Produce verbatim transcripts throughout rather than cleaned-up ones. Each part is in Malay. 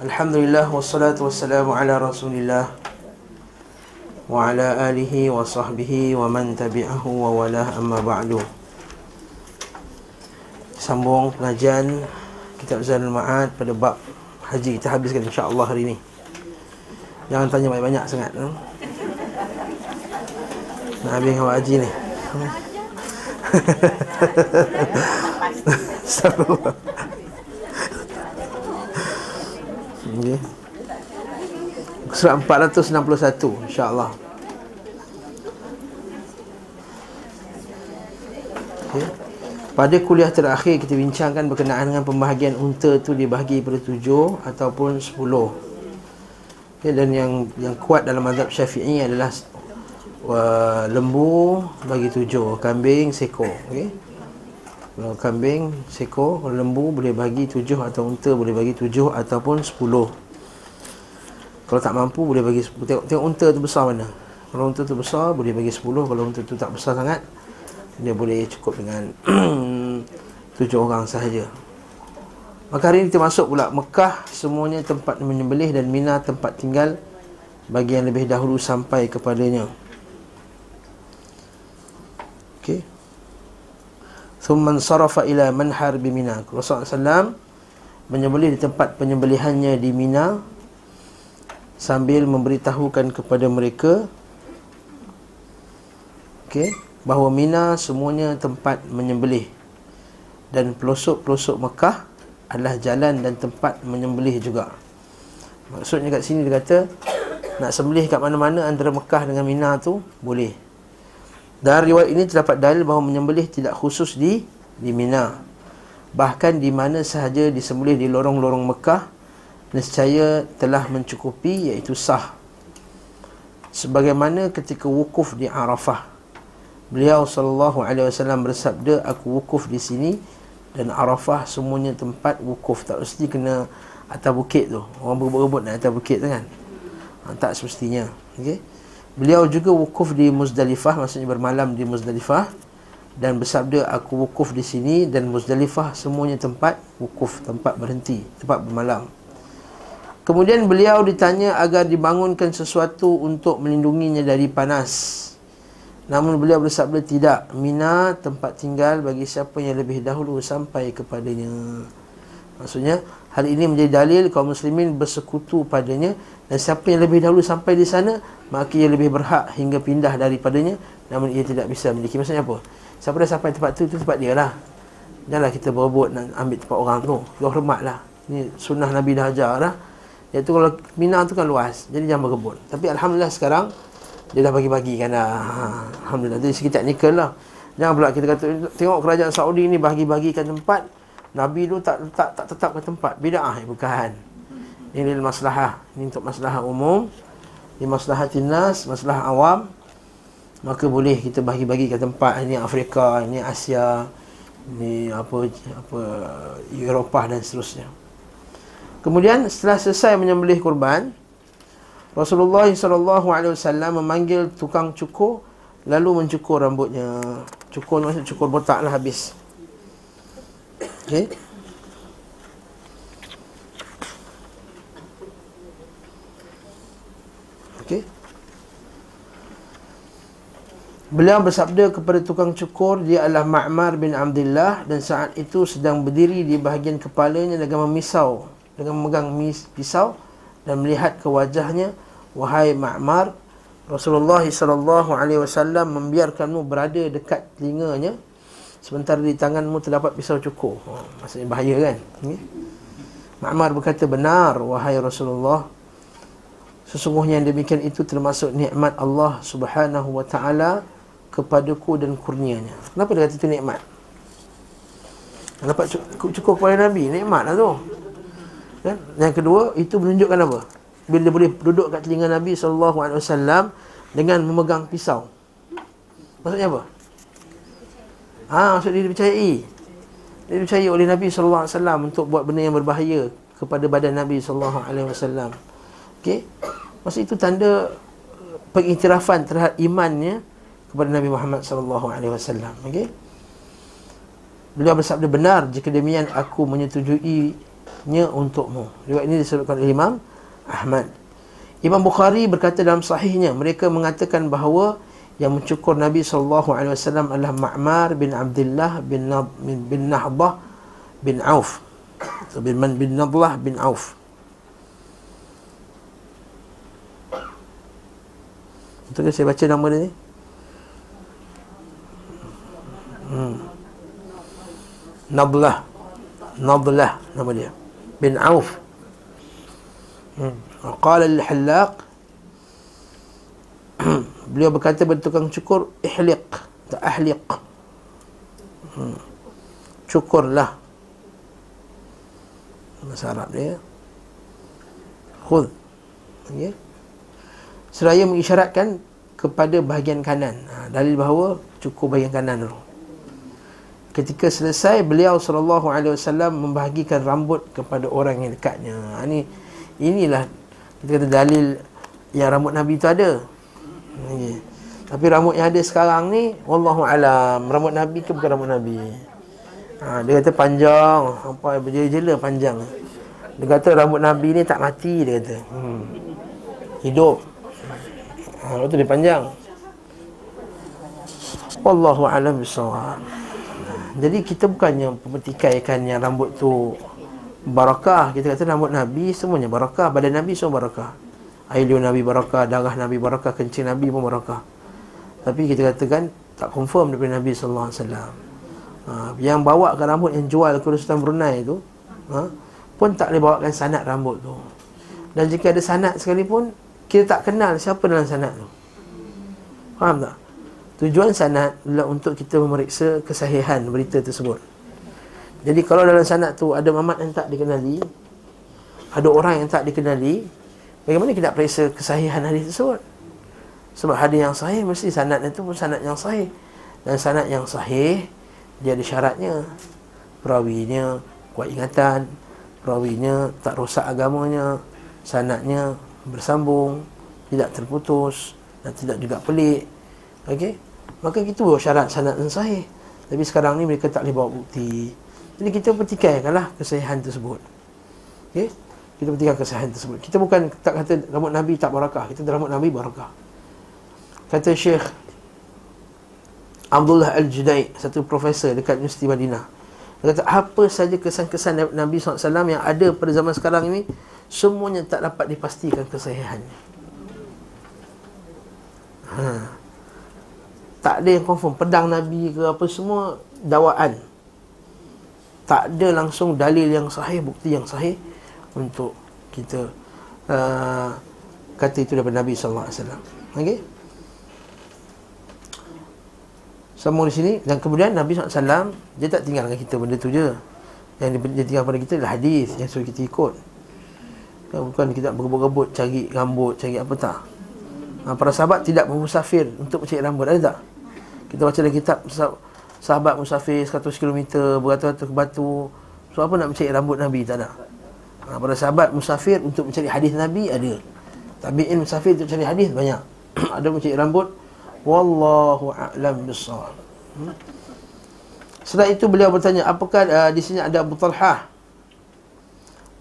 Alhamdulillah, wassalatu wassalamu ala rasulillah wa ala alihi wa sahbihi wa man tabi'ahu wa walah, amma ba'du. Sambung pengajian Kitab Zanul Ma'ad pada bab haji. Kita habiskan insya-Allah hari ini. Jangan tanya banyak-banyak sangat. Hmm? Nak habis dengan haji ni. Hmm? Astagfirullah. Okay. Surah empat ratus enam puluh satu, insya-Allah. Okay. Pada kuliah terakhir kita bincangkan berkenaan dengan pembahagian unta tu dibahagi pada tujuh ataupun sepuluh. Okay. Dan yang yang kuat dalam mazhab Syafi'i adalah uh, lembu bagi tujuh, kambing seekor. Okay. Kalau kambing seekor, kalau lembu boleh bagi tujuh, atau unta boleh bagi tujuh ataupun sepuluh. Kalau tak mampu boleh bagi sepuluh. Tengok, tengok unta tu besar mana. Kalau unta tu besar boleh bagi sepuluh. Kalau unta tu tak besar sangat, dia boleh cukup dengan tujuh orang sahaja. Maka hari ini kita masuk pula Mekah, semuanya tempat menyembelih, dan Mina tempat tinggal bagi yang lebih dahulu sampai kepadanya. Okey. Thumman sarafa ila manhar bimina. Rasulullah sallallahu alaihi wasallam menyembelih di tempat penyembelihannya di Mina, sambil memberitahukan kepada mereka, okay, bahawa Mina semuanya tempat menyembelih, dan pelosok-pelosok Mekah adalah jalan dan tempat menyembelih juga. Maksudnya kat sini dia kata nak sembelih kat mana-mana antara Mekah dengan Mina tu boleh. Dari riwayat ini terdapat dalil bahawa menyembelih tidak khusus di di Mina. Bahkan di mana sahaja disembelih di lorong-lorong Mekah, nescaya telah mencukupi, iaitu sah. Sebagaimana ketika wukuf di Arafah, beliau sallallahu alaihi wasallam bersabda, aku wukuf di sini, dan Arafah semuanya tempat wukuf. Tak mesti kena atas bukit tu. Orang berebut-rebut nak atas bukit tu kan. Tak semestinya. Okey. Beliau juga wukuf di Muzdalifah, maksudnya bermalam di Muzdalifah, dan bersabda, aku wukuf di sini, dan Muzdalifah semuanya tempat wukuf, tempat berhenti, tempat bermalam. Kemudian beliau ditanya agar dibangunkan sesuatu untuk melindunginya dari panas. Namun beliau bersabda, tidak, Mina tempat tinggal bagi siapa yang lebih dahulu sampai kepadanya. Maksudnya, hal ini menjadi dalil kaum muslimin bersekutu padanya, dan siapa yang lebih dahulu sampai di sana, maka ia lebih berhak hingga pindah daripadanya, namun ia tidak bisa memiliki. Maksudnya apa? Siapa dah sampai tempat tu, itu tempat dia lah. Janganlah kita berebut nak ambil tempat orang tu. Kita hormat lah. Ini sunnah Nabi dah ajar lah. Iaitu kalau Mina tu kan luas, jadi jangan berebut. Tapi alhamdulillah sekarang dia dah bagi-bagikan dah. Ha, alhamdulillah. Itu segi teknikal lah. Jangan pula kita kata, tengok kerajaan Saudi ni bagi-bagikan tempat, Nabi tu tak letak, tak tetapkan tempat. Bida'ah, bukan. Ini lil maslahah. Ini untuk maslahah umum, ini maslahah tinnas, maslahah awam. Maka boleh kita bagi-bagi ke tempat. Ini Afrika, ini Asia, ini apa apa Eropah dan seterusnya. Kemudian setelah selesai menyembelih kurban, Rasulullah sallallahu alaihi wasallam memanggil tukang cukur, lalu mencukur rambutnya. Cukur maksud cukur botak lah habis. Okay. Okay. Beliau bersabda kepada tukang cukur, dia adalah Ma'mar bin Abdullah, dan saat itu sedang berdiri di bahagian kepalanya dengan memisau, dengan memegang pisau, dan melihat ke wajahnya, wahai Ma'mar, Rasulullah sallallahu alaihi wasallam membiarkanmu berada dekat telinganya, sementara di tanganmu terdapat pisau cukur. Oh, maksudnya bahaya kan? Okay. Ma'mar berkata, benar, wahai Rasulullah. Sesungguhnya yang demikian itu termasuk nikmat Allah subhanahu wa ta'ala kepadaku dan kurnianya. Kenapa dia kata itu nikmat? Dapat cukur kepada Nabi, nikmat lah tu. Dan yang kedua, itu menunjukkan apa? Bila dia boleh duduk kat telinga Nabi sallallahu alaihi wasallam dengan memegang pisau. Maksudnya apa? Ha, maksud dia dipercayai. Dia dipercayai oleh Nabi sallallahu alaihi wasallam untuk buat benda yang berbahaya kepada badan Nabi sallallahu alaihi wasallam. Okey. Maksud itu tanda pengiktirafan terhadap imannya kepada Nabi Muhammad sallallahu alaihi wasallam. Okey. Beliau bersabda, benar, jika demikian aku menyetujui nya untukmu. Riwayat ini disebutkan oleh Imam Ahmad. Imam Bukhari berkata dalam sahihnya, mereka mengatakan bahawa yang mencukur Nabi sallallahu alaihi wasallam adalah Ma'mar bin Abdullah bin, Nad- bin Nahdah bin Auf so, bin, bin Nadlah bin Auf. Betul ke saya baca nama dia ni? Hmm. Nadlah Nadlah nama dia bin Auf. hmm. Qala al-hallaq, beliau berkata kepada tukang cukur, ihliq tak ahliq, hmm. cukurlah bahasa Arab dia, khudh ya, okay. Seraya mengisyaratkan kepada bahagian kanan. Ha, dalil bahawa cukur bahagian kanan dulu. Ketika selesai, beliau sallallahu alaihi wasallam membahagikan rambut kepada orang yang dekatnya. Ha, ini, inilah kita kata dalil yang rambut Nabi tu ada. Okay. Tapi rambut yang ada sekarang ni, wallahu'alam, rambut Nabi ke bukan rambut Nabi. Ha, dia kata panjang, apa berjela-jela panjang. Dia kata rambut Nabi ni tak mati, dia kata. Hmm. Hidup. Ha, lepas tu dia panjang. Wallahu a'lam bissawab. Jadi kita bukannya mempertikaikan yang rambut tu barakah. Kita kata rambut Nabi semuanya barakah, badan Nabi semua barakah. Air liur Nabi barakah, darah Nabi barakah, kencing Nabi pun barakah. Tapi kita katakan tak confirm daripada Nabi sallallahu alaihi wasallam. Yang bawa ke rambut yang jual ke Kesultanan Brunei tu, ha, pun tak boleh bawakan sanad rambut tu. Dan jika ada sanad sekalipun, kita tak kenal siapa dalam sanad tu. Faham tak? Tujuan sanad adalah untuk kita memeriksa kesahihan berita tersebut. Jadi kalau dalam sanad tu ada mamat yang tak dikenali, ada orang yang tak dikenali, bagaimana kita nak periksa kesahihan hadis tersebut? Sebab hadis yang sahih mesti sanadnya tu pun sanad yang sahih. Dan sanad yang sahih, dia ada syaratnya. Perawinya kuat ingatan, perawinya tak rosak agamanya, sanadnya bersambung, tidak terputus dan tidak juga pelik. Okey, maka kita buat syarat sanad yang sahih. Tapi sekarang ni mereka tak boleh bawa bukti. Jadi kita pertikaikanlah kesahihan tersebut. Okey, kita pertikaikan kesahihan tersebut. Kita bukan tak kata rambut Nabi tak barakah. Kita kata rambut Nabi barakah. Kata Syekh Abdullah Al-Judai, satu profesor dekat Universiti Madinah, dia kata apa saja kesan-kesan Nabi sallallahu alaihi wasallam yang ada pada zaman sekarang ini, semuanya tak dapat dipastikan kesahihannya. Ha. Tak ada yang confirm. Pedang Nabi ke apa semua dawaan. Tak ada langsung dalil yang sahih, bukti yang sahih untuk kita uh, kata itu daripada Nabi sallallahu alaihi wasallam. Okey? Sambung di sini. Dan kemudian Nabi sallallahu alaihi wasallam, dia tak tinggalkan kita benda tu je. Yang dia tinggal pada kita adalah hadis yang suruh kita ikut. Bukan kita bergebut-gebut cari rambut, cari apa tak. Ha, para sahabat tidak bermusafir untuk mencari rambut, ada tak? Kita baca dalam kitab sahabat musafir seratus kilometer beratus-ratus ke batu. So apa nak mencari rambut Nabi, tak ada. Ha, para sahabat musafir untuk mencari hadis Nabi ada. Tabi'in musafir untuk mencari hadis banyak. Ada mencari rambut. Wallahu a'lam bissawab. Hmm? Setelah itu beliau bertanya, apakah uh, di sini ada Abu Talhah?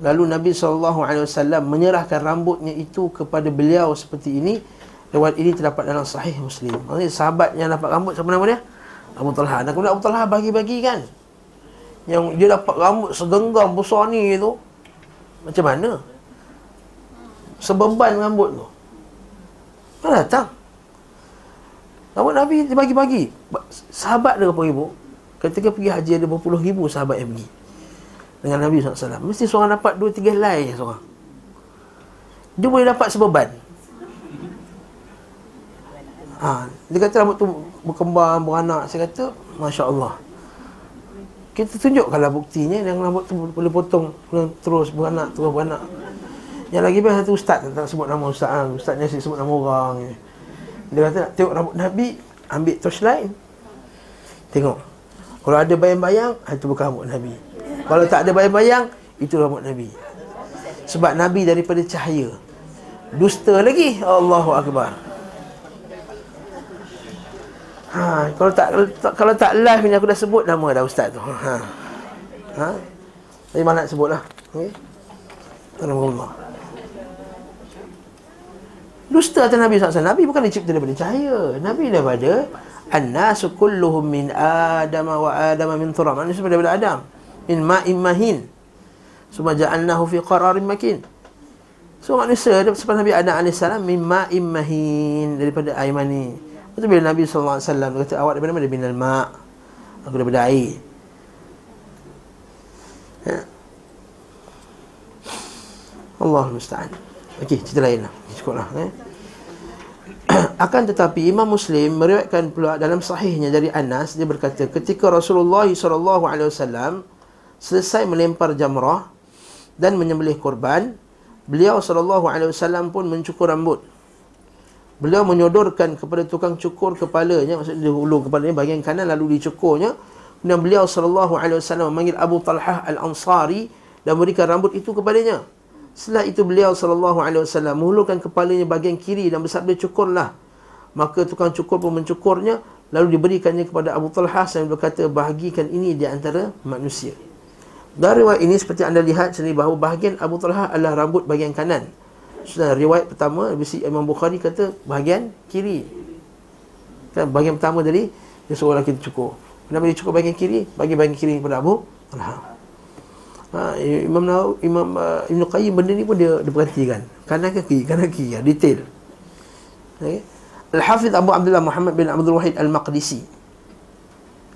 Lalu Nabi sallallahu alaihi wasallam menyerahkan rambutnya itu kepada beliau seperti ini. Lewat ini terdapat dalam Sahih Muslim. Maksudnya sahabat yang dapat rambut, siapa nama dia? Abu Talha. Dan kemudian Abu Talha bagi-bagi kan. Yang dia dapat rambut segenggam besar ni tu, macam mana? Sebeban rambut tu. Mana datang? Rambut Nabi dia bagi-bagi. Sahabat dia berapa ribu. Ketika pergi haji ada berpuluh ribu sahabat yang pergi dengan Nabi sallallahu alaihi wasallam. Mesti seorang dapat dua tiga helai je seorang. Dia boleh dapat sebeban. Ha, dia kata rambut tu berkembang, beranak. Saya kata, Masya Allah. Kita tunjukkanlah buktinya. Yang rambut tu boleh potong, terus beranak, terus beranak. Yang lagi best satu ustaz, tak sebut nama ustaz ha. Ustaz ni asyik sebut nama orang je. Dia kata nak tengok rambut Nabi, ambil torchlight, tengok. Kalau ada bayang-bayang, itu bukan rambut Nabi. Kalau tak ada bayang-bayang, itu rambut Nabi. Sebab Nabi daripada cahaya. Dusta lagi. Allahu Akbar. Ha, kalau tak kalau tak live ni aku dah sebut nama dah ustaz tu. Ha. Ha. Tapi mana nak sebutlah. Alhamdulillah. Dusta atas Nabi sallallahu alaihi wasallam. Nabi bukan dicipta daripada cahaya. Nabi daripada An-nasu kulluhum min Adam wa Adam min turab. Manusia daripada Adam, min ma'in mahin. Suma ja'alnahu fi qararin makin. So manusia selepas Nabi Adam alaihi salam min ma'in mahin, daripada air mani. Lepas tu bila Nabi sallallahu alaihi wasallam kata awak daripada mana? Minal ma', aku daripada air. Ha. Allahul musta'an. Okey, cerita lainlah. Cukuplah eh. Akan tetapi Imam Muslim meriwayatkan pula dalam sahihnya dari Anas, dia berkata ketika Rasulullah sallallahu alaihi wasallam selesai melempar jamrah dan menyembelih korban, beliau sallallahu alaihi wasallam pun mencukur rambut. Beliau menyodorkan kepada tukang cukur kepalanya, maksudnya hulu kepalanya bahagian kanan, lalu dicukurnya. Kemudian beliau sallallahu alaihi wasallam memanggil Abu Talhah Al-Ansari dan memberikan rambut itu kepadanya. Setelah itu beliau sallallahu alaihi wasallam menghulurkan kepalanya bahagian kiri dan bersabda, cukurlah. Maka tukang cukur pun mencukurnya, lalu diberikannya kepada Abu Talhah sambil berkata, bahagikan ini di antara manusia. Dari riwayat ini seperti anda lihat sendiri bahawa bahagian Abu Talhah adalah rambut bahagian kanan. Sudah riwayat pertama, Imam Bukhari kata bahagian kiri. Kan bahagian pertama tadi, dia suruh kita cukur. Kenapa dia cukur bahagian kiri? Bagi bahagian kiri kepada Abu Talhah. Ha, Imam Nawawi, Imam uh, Ibn Qayyim benda ni pun dia, dia perhatikan kanan ke kiri, kanan kiri, ya, detail. Okay. Al-Hafiz Abu Abdullah Muhammad bin Abdul Wahid Al-Maqdisi,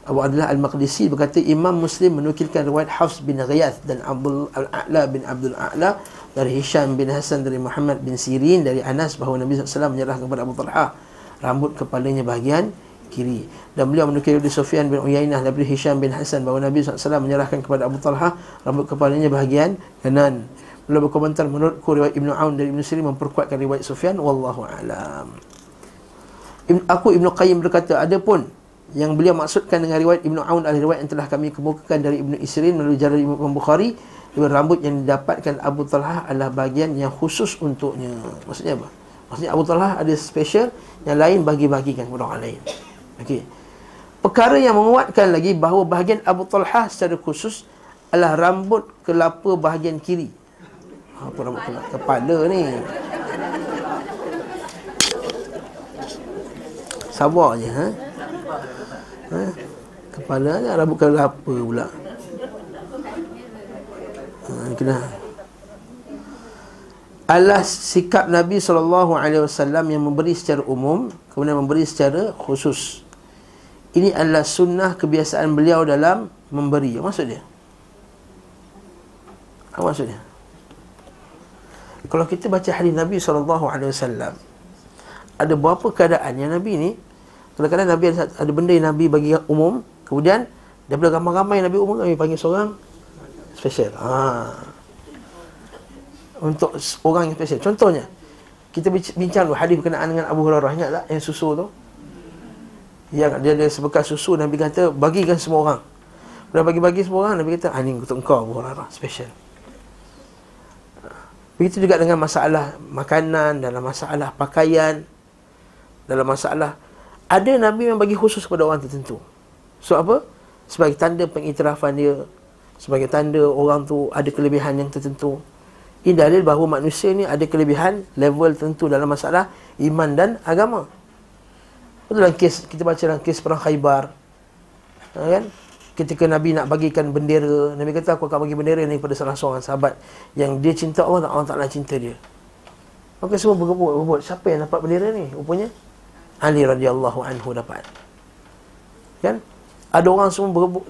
Abu Abdullah Al-Maqdisi berkata Imam Muslim menukilkan riwayat Hafs bin Ghiyath dan Abdul Al-A'la bin Abdul A'la dari Hisham bin Hasan dari Muhammad bin Sirin dari Anas bahawa Nabi sallallahu alaihi wasallam menyerahkan kepada Abu Talhah rambut kepalanya bahagian kiri. Dan beliau menukil dari Sufyan bin Uyainah daripada Hisham bin Hasan bahawa Nabi sallallahu alaihi wasallam menyerahkan kepada Abu Talhah rambut kepalanya bahagian kanan. Beliau berkomentar, menurutku riwayat Ibnu Aun dari Ibn Sirin memperkuatkan riwayat Sufyan. Wallahu a'lam. Aku Ibn Qayyim berkata, adapun yang beliau maksudkan dengan riwayat Ibnu Aun adalah riwayat yang telah kami kemukakan dari Ibn Sirin melalui jalan Imam Bukhari, rambut yang didapatkan Abu Talhah adalah bahagian yang khusus untuknya. Maksudnya apa? Maksudnya Abu Talhah ada special, yang lain bagi-bagikan kepada orang lain. Okey. Perkara yang menguatkan lagi bahawa bahagian Abu Talhah secara khusus adalah rambut kelapa bahagian kiri. Apa rambut kelapa? Kepala ni. Sabar je, ha? Ha? Kepala ni rambut kelapa pula. Ha, kena. Alah sikap Nabi sallallahu alaihi wasallam yang memberi secara umum, kemudian memberi secara khusus. Ini adalah sunnah kebiasaan beliau dalam memberi. Apa maksud dia? Apa maksud dia? Kalau kita baca hadis Nabi sallallahu alaihi wasallam, ada berapa keadaan yang Nabi ni, kadang-kadang Nabi ada, ada benda yang Nabi bagi umum, kemudian daripada ramai-ramai yang Nabi umum, Nabi panggil seorang special. Haa, untuk orang yang special. Contohnya, kita bincang dulu hadis berkenaan dengan Abu Hurairah. Ingat tak yang susu tu? Yang dia ada sebekas susu, Nabi kata, bagikan semua orang. Bila bagi-bagi semua orang, Nabi kata, ah, ini untuk engkau Abu Hurairah, special. Begitu juga dengan masalah makanan, dalam masalah pakaian, dalam masalah, ada Nabi yang bagi khusus kepada orang tertentu. So apa? Sebagai tanda pengiktirafan dia, sebagai tanda orang tu ada kelebihan yang tertentu. Ini dalil bahawa manusia ni ada kelebihan level tentu dalam masalah iman dan agama. Dalam kes, kita baca dalam kes perang Khaybar, ha, kan? Ketika Nabi nak bagikan bendera, Nabi kata aku akan bagi bendera ni kepada salah seorang sahabat yang dia cinta Allah, Allah Ta'ala cinta dia. Maka semua berebut-rebut, siapa yang dapat bendera ni? Rupanya Ali radhiyallahu anhu dapat. Kan? Ada orang semua berebut,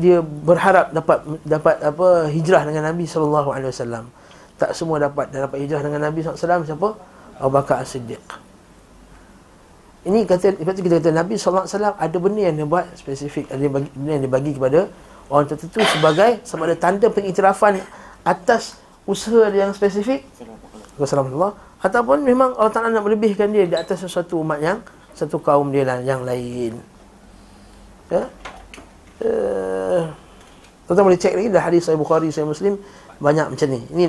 dia berharap dapat dapat apa hijrah dengan Nabi sallallahu alaihi wasallam. Tak semua dapat. Dan dapat hijrah dengan Nabi sallallahu alaihi wasallam siapa? Abu Bakar As-Siddiq. Ini kata, lepas tu kita kata Nabi sallallahu alaihi wasallam ada benda yang dia buat spesifik, ada benda yang dia bagi kepada orang tertentu sebagai sama ada tanda pengiktirafan atas usaha yang spesifik Rasulullah, ataupun memang Allah Ta'ala nak melebihkan dia di atas sesuatu umat yang satu kaum dia yang lain. Ya? Uh, tuan-tuan boleh cek lagi dah hadis Sahih Bukhari, Sahih Muslim, banyak macam ni. Ini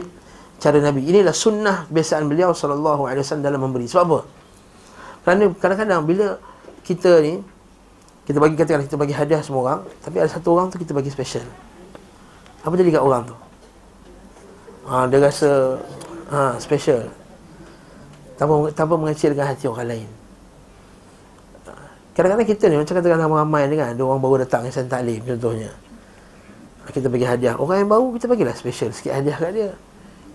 cara Nabi. Inilah sunnah kebiasaan beliau sallallahu alaihi wasallam dalam memberi. Sebab apa? Kerana kadang-kadang bila kita ni, kita bagi, katakan kita bagi hadiah semua orang, tapi ada satu orang tu kita bagi special. Apa jadi kat orang tu? ha, dia rasa ha, special, tanpa, tanpa mengecilkan hati orang lain. Kadang-kadang kita ni macam katakan ramai-ramai ni kan, ada orang baru datang Yayasan Taklim contohnya, kita bagi hadiah. Orang yang baru kita bagilah special sikit hadiah kat dia,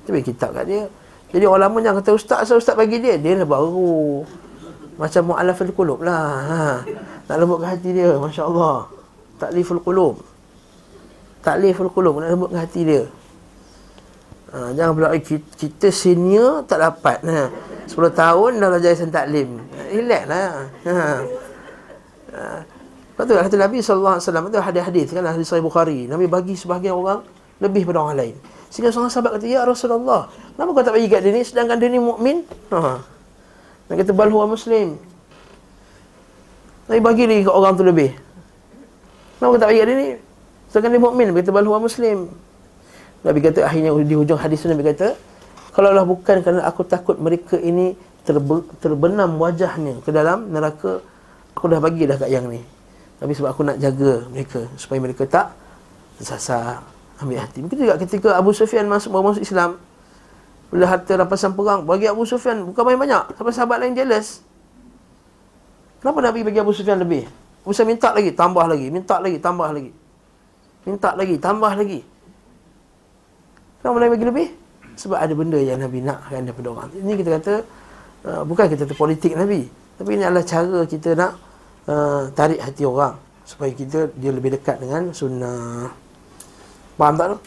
kita bagi kitab kat dia. Jadi orang lama jangan kata ustaz, saya ustaz bagi dia, dia dah baru. Macam mu'alafil qulub lah, ha. Nak lembutkan hati dia, Masya Allah. Ta'liful qulub, ta'liful qulub, nak lembutkan hati dia, ha. Jangan pula kita senior tak dapat, ha. sepuluh tahun dah belajar Yayasan Taklim, relax lah, ha. Ha. Lepas tu kata Nabi sallallahu alaihi wasallam, itu hadis-hadis kan, hadis Sahih Bukhari, Nabi bagi sebahagian orang lebih pada orang lain. Sehingga seorang sahabat kata, ya Rasulullah, kenapa kau tak bagi kat dia ni, sedangkan dia ni mukmin? Ha. Dan kata, bal huwa muslim. Nabi bagi lagi kat orang tu lebih. Kenapa kau tak bagi kat dia ni, sedangkan dia mukmin? Nabi kata, bal huwa muslim. Nabi kata, akhirnya di hujung hadis tu Nabi kata, kalaulah bukan kerana aku takut mereka ini terbe- terbenam wajahnya ke dalam neraka, aku dah bagi dah kat yang ni. Tapi sebab aku nak jaga mereka, supaya mereka tak tersasar. Ambil hati. Begitu juga ketika Abu Sufyan masuk, masuk Islam, bila harta rampasan perang, bagi Abu Sufyan bukan banyak-banyak, sampai sahabat lain jealous. Kenapa Nabi bagi Abu Sufyan lebih? Abu Sufyan minta lagi, tambah lagi, minta lagi, tambah lagi, minta lagi, tambah lagi. Kenapa Nabi bagi lebih? Sebab ada benda yang Nabi nakkan daripada orang. Ini kita kata, uh, bukan kita terpolitik Nabi, tapi ini adalah cara kita nak uh, tarik hati orang, supaya kita dia lebih dekat dengan sunnah. Faham tak tu?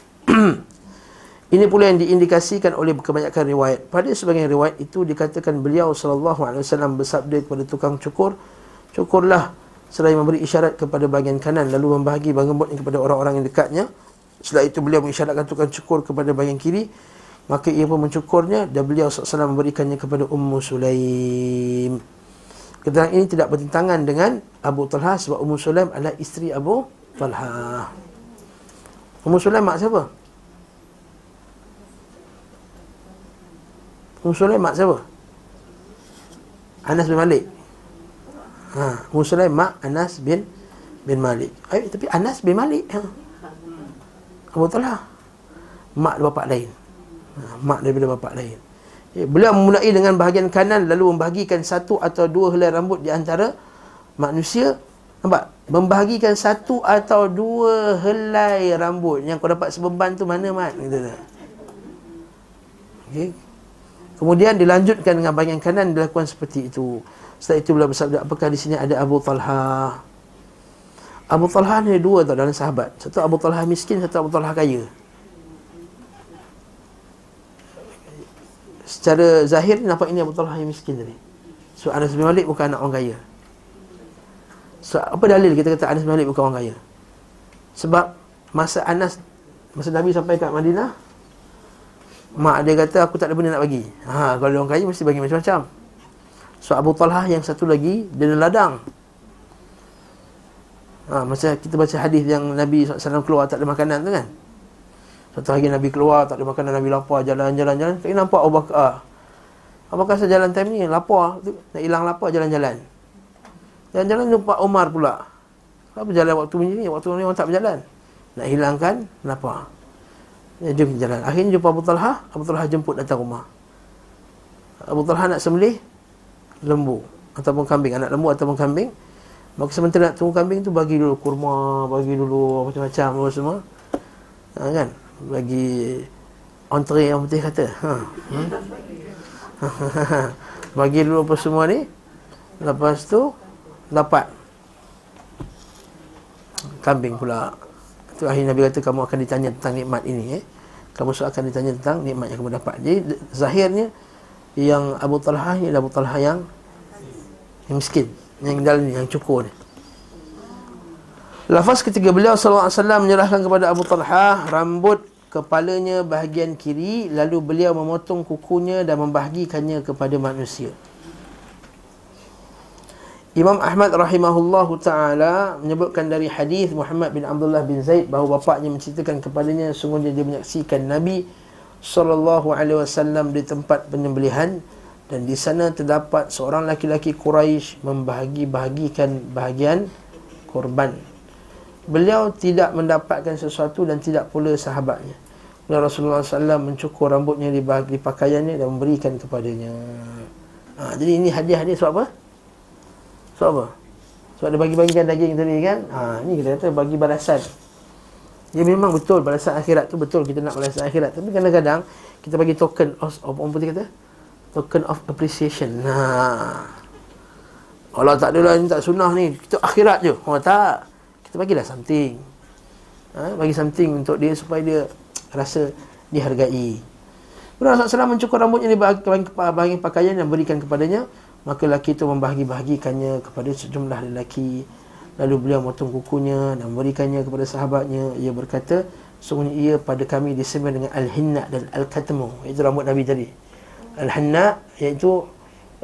Ini pula yang diindikasikan oleh kebanyakan riwayat. Pada sebagian riwayat itu dikatakan beliau sallallahu alaihi wasallam bersabda kepada tukang cukur, cukurlah, selain memberi isyarat kepada bahagian kanan, lalu membahagi bahagian buatnya kepada orang-orang yang dekatnya. Setelah itu beliau mengisyaratkan tukang cukur kepada bahagian kiri, maka ia pun mencukurnya, dan beliau sallallahu alaihi wasallam memberikannya kepada Ummu Sulaim. Keterangan ini tidak bertentangan dengan Abu Talha, sebab Ummu Sulaim adalah isteri Abu Talha. Ummu Sulaim mak siapa? Ummu Sulaim mak siapa? Anas bin Malik. Ha, Ummu Sulaim mak Anas bin bin Malik. Ay, tapi Anas bin Malik, ha. Abu Talha mak bapa lain. Ha, mak daripada bapa lain. Eh, beliau memulai dengan bahagian kanan, lalu membahagikan satu atau dua helai rambut di antara manusia. Nampak? Membahagikan satu atau dua helai rambut. Yang kau dapat sebeban tu mana, Mat? Okay. Kemudian dilanjutkan dengan bahagian kanan, dilakukan seperti itu. Setelah itu beliau bersabda, apakah di sini ada Abu Talha? Abu Talha ni dua tau dalam sahabat. Satu Abu Talha miskin, satu Abu Talha kaya. Secara zahir nampak ini Abu Talha yang miskin tadi. So Anas bin Malik bukan anak orang kaya. So, apa dalil kita kata Anas bin Malik bukan orang kaya? Sebab masa Anas, masa Nabi sampai kat Madinah, mak dia kata aku tak ada benda nak bagi. Ha, kalau dia orang kaya mesti bagi macam-macam. So Abu Talha yang satu lagi dia dalam ladang. Ha, masa kita baca hadis yang Nabi sallallahu alaihi wasallam keluar tak ada makanan tu kan. Satu hari Nabi keluar tak ada makanan, Nabi lapar, jalan-jalan-jalan. Tapi nampak Abu Bakar. Abu Bakar sejalan time ni lapar, nak hilang lapar jalan-jalan. Jalan-jalan jumpa Omar pula. Apa jalan waktu ni? Waktu ni orang tak berjalan. Nak hilangkan lapar. Dia jumpa jalan. Akhirnya jumpa Abu Talha. Abu Talha jemput datang rumah. Abu Talha nak sembelih lembu ataupun kambing, anak lembu ataupun kambing. Maka sementara nak tunggu kambing tu, bagi dulu kurma, bagi dulu macam-macam dulu semua. Ha, kan? Bagi entree yang putih kata. Ha. Hmm? Bagi dulu apa semua ni. Lepas tu dapat kambing pula. Itu akhirnya Nabi kata, kamu akan ditanya tentang nikmat ini, eh? Kamu akan ditanya tentang nikmat yang kamu dapat. Jadi zahirnya yang Abu Talha ni Abu Talha yang, yang miskin, yang dalam ni, yang cukur ni. Lafaz ketiga beliau sallallahu alaihi wasallam menyerahkan kepada Abu Talha rambut kepalanya bahagian kiri, lalu beliau memotong kukunya dan membahagikannya kepada manusia. Imam Ahmad rahimahullahu ta'ala menyebutkan dari hadis Muhammad bin Abdullah bin Zaid bahawa bapaknya menceritakan kepadanya, sungguhnya dia menyaksikan Nabi sallallahu alaihi wasallam di tempat penyembelihan, dan di sana terdapat seorang laki-laki Quraisy membahagi-bahagikan bahagian korban. Beliau tidak mendapatkan sesuatu dan tidak pula sahabatnya. Rasulullah sallallahu alaihi wasallam mencukur rambutnya di, di pakaiannya dan memberikan kepadanya. Ha, jadi ini hadiah-hadiah sebab apa? Sebab apa? Sebab dia bagi-bagikan daging tadi kan? Ha, ini kita kata bagi balasan. Dia memang betul balasan akhirat tu betul, kita nak balasan akhirat. Tapi kadang-kadang kita bagi token of, orang putih kata, token of appreciation. Ha. Allah tak adalah ni tak sunnah ni, kita akhirat je. Oh tak. Kita bagilah something. Ha, bagi something untuk dia supaya dia rasa dihargai. Bila Rasulullah sallallahu alaihi wasallam mencukur rambutnya di bahagian pakaian dan berikan kepadanya, maka lelaki itu membahagi-bahagikannya kepada sejumlah lelaki. Lalu beliau memotong kukunya dan memberikannya kepada sahabatnya. Ia berkata, sungguhnya ia pada kami disebut dengan Al-Hinna' dan Al-Katmu. Itu rambut Nabi tadi. Al-Hinna' iaitu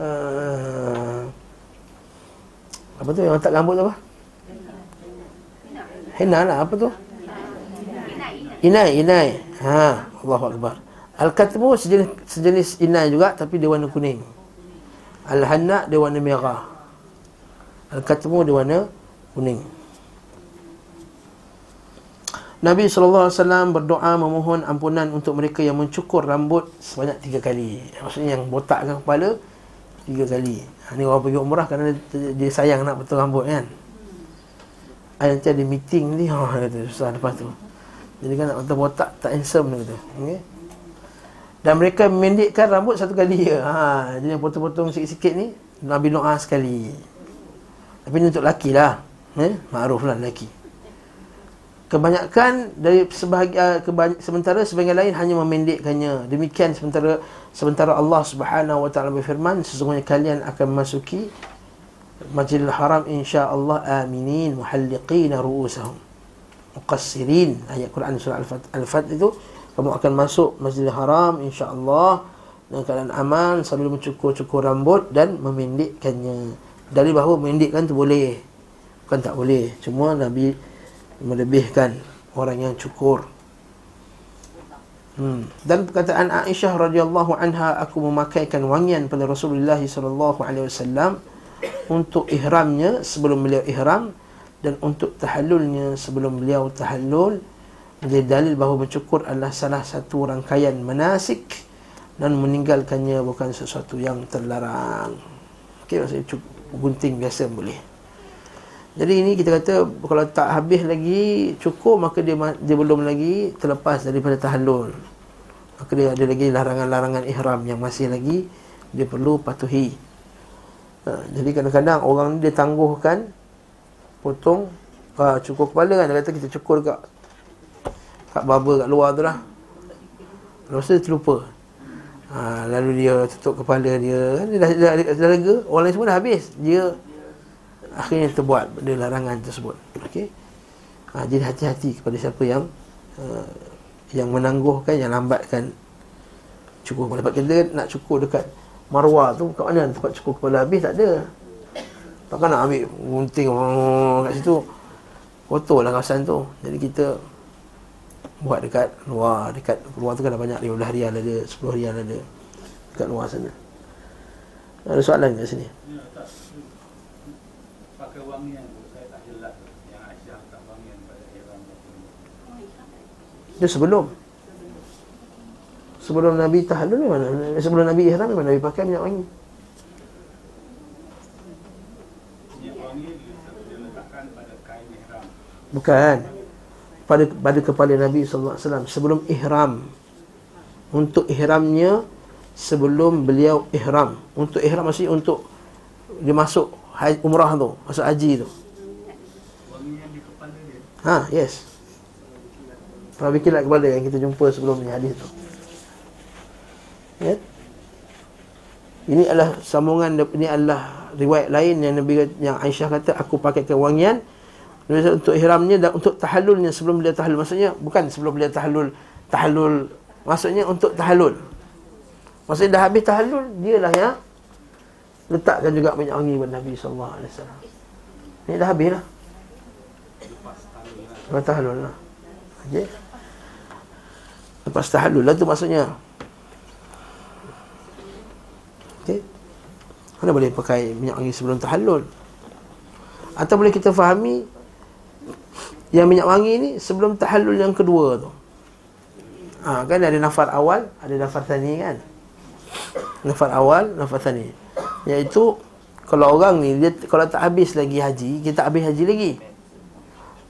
uh, apa tu yang letak rambut tu apa? Hinna' lah, apa tu? Inai, inai. Ha, Allahu Akbar. Al-Katmu sejenis, sejenis inai juga, tapi dia warna kuning. Al-Hanna' dia warna merah. Al-Katmu dia warna kuning. Nabi sallallahu alaihi wasallam berdoa memohon ampunan untuk mereka yang mencukur rambut sebanyak tiga kali. Maksudnya yang botakkan kepala tiga kali. Ha, ni orang pergi umrah kerana dia, dia sayang nak potong rambut kan. Ha, nanti ada meeting ni, oh, kata, susah lepas tu. Jadi kan nak potong botak tak handsome dia kata. Okay? Dan mereka memendekkan rambut satu kali je. Ha, jadi yang potong-potong sikit-sikit ni, Nabi doa sekali. Tapi ni untuk lelaki lah. Eh? Ma'ruf lah lelaki. Kebanyakan dari sebahagian kebany- sementara sebahagian lain hanya memendekkannya. Demikian sementara sementara Allah Subhanahu wa taala berfirman, sesungguhnya kalian akan memasuki Masjidil Haram insya-Allah aminin muhalliqina ru'usahum muqassirin. Ayat Quran surah Al-Fath itu, kamu akan masuk Masjidil Haram insya-Allah dalam keadaan aman sambil mencukur-cukur rambut dan memendekkannya. Dari bahawa memendekkan tu boleh, bukan tak boleh. Cuma Nabi melebihkan orang yang cukur. Hmm. Dan perkataan Aisyah radhiyallahu anha, aku memakaikan wangian pada Rasulullah sallallahu alaihi wasallam untuk ihramnya sebelum beliau ihram dan untuk tahallulnya sebelum beliau tahallul. Menjadi dalil bahawa mencukur adalah salah satu rangkaian manasik dan meninggalkannya bukan sesuatu yang terlarang. Okey, maksudnya cukup gunting biasa boleh. Jadi ini kita kata kalau tak habis lagi cukur, maka dia, dia belum lagi terlepas daripada tahallul. Maka dia ada lagi larangan-larangan ihram yang masih lagi dia perlu patuhi. Ha, jadi kadang-kadang orang ni dia tangguhkan potong ha, cukur kepala kan. Dia kata kita cukur kat kat barber kat luar tu lah. Lepas tu dia terlupa. Ha, lalu dia tutup kepala dia. Dia dah, dah, dah, dah lega. Orang lain semua dah habis. Dia akhirnya terbuat benda larangan tersebut. Okey. Ha, jadi hati-hati kepada siapa yang uh, yang menangguhkan, yang lambatkan cukur. Kalau kita nak cukur dekat Marwah tu, kat mana tempat cukur kepala habis tak ada. Takkan nak ambil gunting oh, kat situ. Kotorlah kawasan tu. Jadi kita buat dekat luar, dekat luar tu kan ada banyak, lima belas rial ada, sepuluh rial ada dekat luar sana. Ada soalan kat sini? Wangian tu saya tak jelas yang Aisyah tak wangian pada ihram tu sebelum sebelum Nabi tahallul memang sebelum Nabi ihram memang Nabi pakai minyak wangi. Minyak wangi diletakkan pada kain ihram, bukan pada pada kepala Nabi sallallahu alaihi wasallam sebelum ihram, untuk ihramnya sebelum beliau ihram. Untuk ihram maksudnya untuk dia masuk Haji, umrah tu, masuk haji tu. Wangian di kepala dia. Ha, yes. Perawi kilat kepala yang kita jumpa sebelum ni hadis tu. Ya. Yeah. Ini adalah sambungan, ini adalah riwayat lain yang Nabi, yang Aisyah kata aku pakaikan wangian untuk ihramnya dan untuk tahallulnya sebelum dia tahallul. Maksudnya bukan sebelum dia tahallul, tahallul maksudnya untuk tahallul. Maksudnya dah habis tahallul, dialah yang letakkan juga minyak wangi pada Nabi sallallahu alaihi wasallam. Ni dah habis dah. Lepas tahallul lah. Okey. Lepas tahallul lah tu maksudnya. Okey. Mana boleh pakai minyak wangi sebelum tahallul? Atau boleh kita fahami yang minyak wangi ni sebelum tahallul yang kedua tu. ha, kan ada nafar awal, ada nafar thani kan. Nafar awal, nafar thani, iaitu kalau orang ni dia, kalau tak habis lagi haji, dia tak habis haji lagi,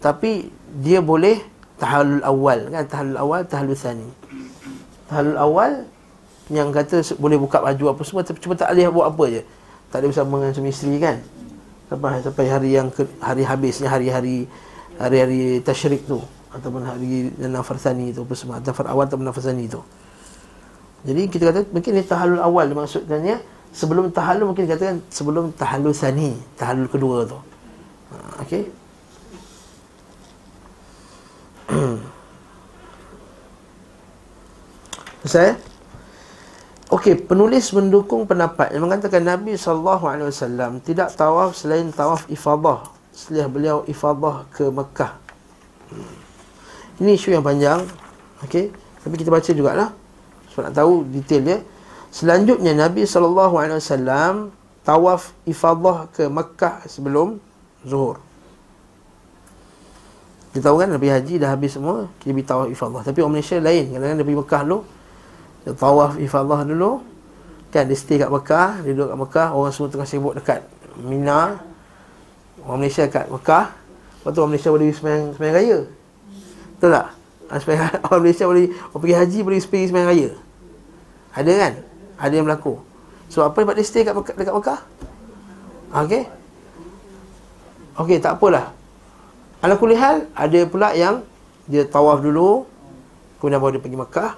tapi dia boleh tahallul awal kan. Tahallul awal, tahallul thani. Tahallul awal yang kata boleh buka baju apa semua, tapi cuma tak boleh buat apa je. Tak boleh bersama dengan suami isteri kan, sampai, sampai hari yang ke, hari habisnya, hari-hari hari-hari tasyrik tu, ataupun hari nafar thani tu apa semua, nafar awal ataupun nafar thani tu. Jadi kita kata mungkin ni tahallul awal maksudnya. Sebelum tahallul mungkin dikatakan sebelum tahallul thani, tahallul kedua tu. Ha, okey. Saya okey, penulis mendukung pendapat yang mengatakan Nabi sallallahu alaihi wasallam tidak tawaf selain tawaf ifadah setelah beliau ifadah ke Mekah. Ini isu yang panjang. Okey, tapi kita baca jugalah sebab nak tahu detail dia. Selanjutnya Nabi sallallahu alaihi wasallam tawaf ifadah ke Mekah sebelum zuhur. Kita tahu kan Nabi Haji dah habis semua, kita pergi tawaf ifadah. Tapi orang Malaysia lain, kadang-kadang dia pergi Mekah dulu, dia tawaf ifadah dulu kan, dia stay kat Mekah, dia duduk kat Mekah, orang semua tengah sibuk dekat Mina, orang Malaysia kat Mekah. Lepas tu orang Malaysia boleh semayang, semayang raya. Betul tak? Orang Malaysia boleh, orang pergi haji boleh pergi semayang raya. Ada kan? Ada yang berlaku. So apa sebab dia stay kat Mekah, dekat Mekah? Okey. Okey, tak apalah. Ala kulli hal, ada pula yang dia tawaf dulu kemudian baru dia pergi Mekah.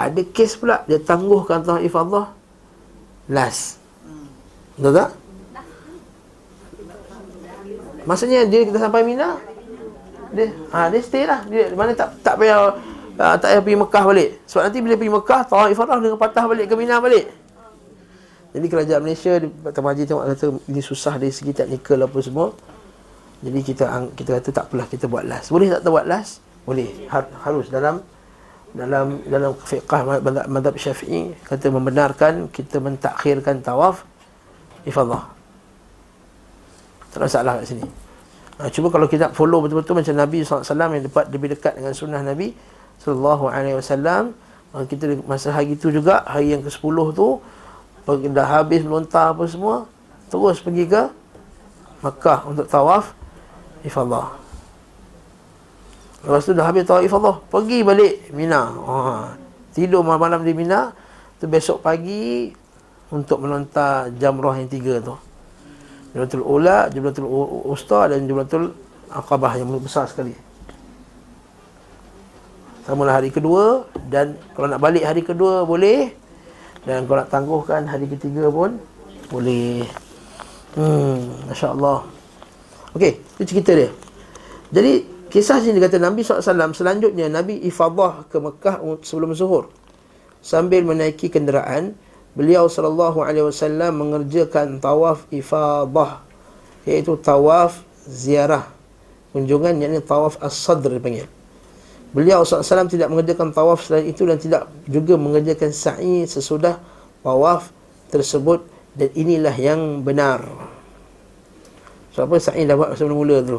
Ada kes pula dia tangguhkan tawaf ifadah last. Betul tak? Maksudnya dia kita sampai Mina, dia ah ha, dia stay lah. Dia mana tak tak payah Uh, tak payah pergi Mekah balik. Sebab nanti bila pergi Mekah tawaf ifadah dengan patah balik ke Mina balik. Jadi kerajaan Malaysia pertama haji tengok kata ini susah dari segi teknikal apa semua. Jadi kita kita kata tak apalah kita buat last. Boleh tak buat last? Boleh. Har, harus dalam dalam dalam fiqah mazhab Syafi'i kata membenarkan kita mentakhirkan tawaf ifadah. Tak ada masalah kat sini. Ha, cuba kalau kita follow betul-betul macam Nabi sallallahu alaihi wasallam yang dapat lebih dekat dengan sunnah Nabi sallallahu alaihi wasallam, kita masa hari tu juga, hari yang kesepuluh tu dah habis melontar apa semua, terus pergi ke Mekah untuk tawaf ifadah. Lepas tu dah habis tawaf ifadah, pergi balik Mina. Ha, tidur malam-malam di Mina, tu besok pagi untuk melontar jamrah yang tiga tu. Jamratul Ula, Jamratul Usta dan Jamratul Aqabah yang besar sekali. Samalah hari kedua, dan kalau nak balik hari kedua boleh, dan kalau nak tangguhkan hari ketiga pun boleh. Hmm, masya-Allah. Okey, itu cerita dia. Jadi kisah sini kata Nabi sallallahu alaihi wasallam selanjutnya Nabi ifadah ke Mekah sebelum zuhur. Sambil menaiki kenderaan, beliau sallallahu alaihi wasallam mengerjakan tawaf ifadah, iaitu tawaf ziarah kunjungan, yakni tawaf as-sadr dipanggil. Beliau sallallahu alaihi wasallam tidak mengerjakan tawaf selain itu dan tidak juga mengerjakan sa'i sesudah tawaf tersebut, dan inilah yang benar. So apa sa'i dah buat masa mula-mula tu?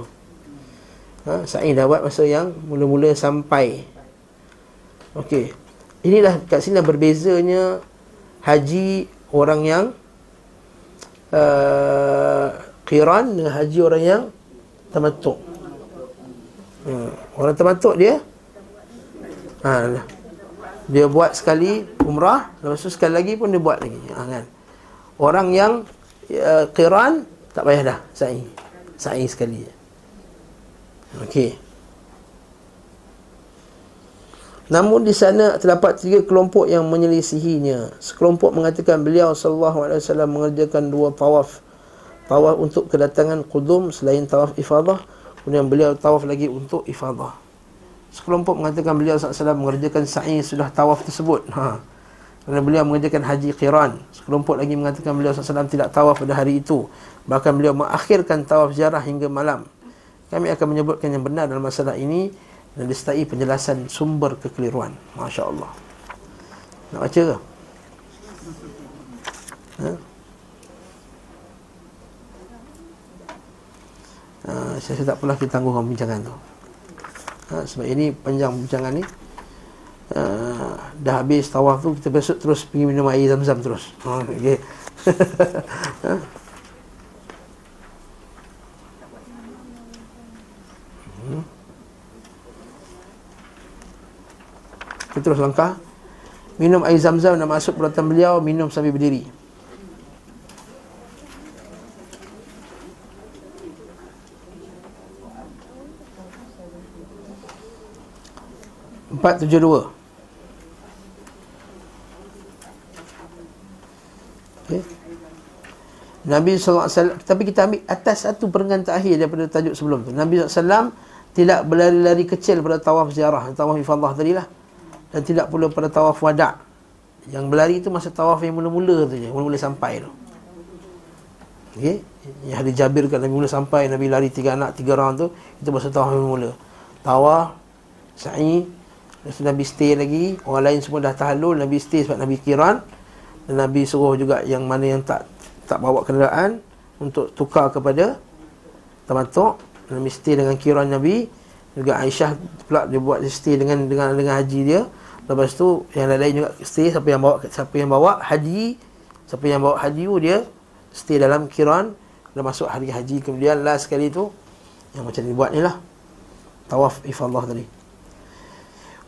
Ha, sa'i dah buat masa yang mula-mula sampai. Okey. Inilah kat sini berbezanya haji orang yang uh, qiran dengan haji orang yang tamattu. Hmm. Orang tamattu dia ha, dia buat sekali umrah, lepas tu sekali lagi pun dia buat lagi ha, kan? Orang yang uh, qiran tak payah dah sa'i, sa'i sekali. Okey. Namun di sana terdapat tiga kelompok yang menyelisihinya. Sekelompok mengatakan beliau sallallahu alaihi wasallam mengerjakan dua tawaf. Tawaf untuk kedatangan Qudum selain tawaf ifadah, kemudian beliau tawaf lagi untuk ifadah. Sekelompok mengatakan beliau sallallahu alaihi wasallam mengerjakan sa'i sudah tawaf tersebut. Ha. Kerana beliau mengerjakan haji qiran. Sekelompok lagi mengatakan beliau sallallahu alaihi wasallam tidak tawaf pada hari itu. Bahkan beliau mengakhirkan tawaf ziarah hingga malam. Kami akan menyebutkan yang benar dalam masalah ini dan disertai penjelasan sumber kekeliruan. Masya Allah. Nak baca ke? Ha? Ha, saya, saya tak pernah kita tangguhkan bincangan tu. Ha, sebab ini panjang bincangan ni. uh, dah habis tawaf tu, kita besok terus pergi minum air zam-zam terus. Ha, okay. Ha? Hmm. Kita terus langkah, minum air zam-zam, nak masuk peralatan beliau, minum sambil berdiri. Empat tujuh dua. Okay. Nabi sallallahu alaihi wasallam, tapi kita ambil atas satu perenggan terakhir daripada tajuk sebelum tu. Nabi sallallahu alaihi wasallam tidak berlari-lari kecil pada tawaf ziarah, tawaf ifadah tadi lah. Dan tidak pula pada tawaf wada'. Yang berlari itu masa tawaf yang mula-mula tu je, mula-mula sampai tu. Okay. Yang ada Jabir kat Nabi mula sampai, Nabi lari tiga anak, tiga round tu, itu masa tawaf yang mula-mula. Tawaf, sa'i, lepas Nabi stay lagi. Orang lain semua dah tahallul, Nabi stay sebab Nabi Qiran. Dan Nabi suruh juga yang mana yang tak tak bawa kenderaan untuk tukar kepada tamattu'. Nabi stay dengan Qiran Nabi. Juga Aisyah pula dia buat dia stay dengan dengan dengan haji dia. Lepas tu yang lain juga stay, siapa yang bawa siapa yang bawa haji, siapa yang bawa haji dia stay dalam Qiran. Dah masuk hari haji, kemudian last sekali tu yang macam dibuat ni lah, tawaf ifadah tadi.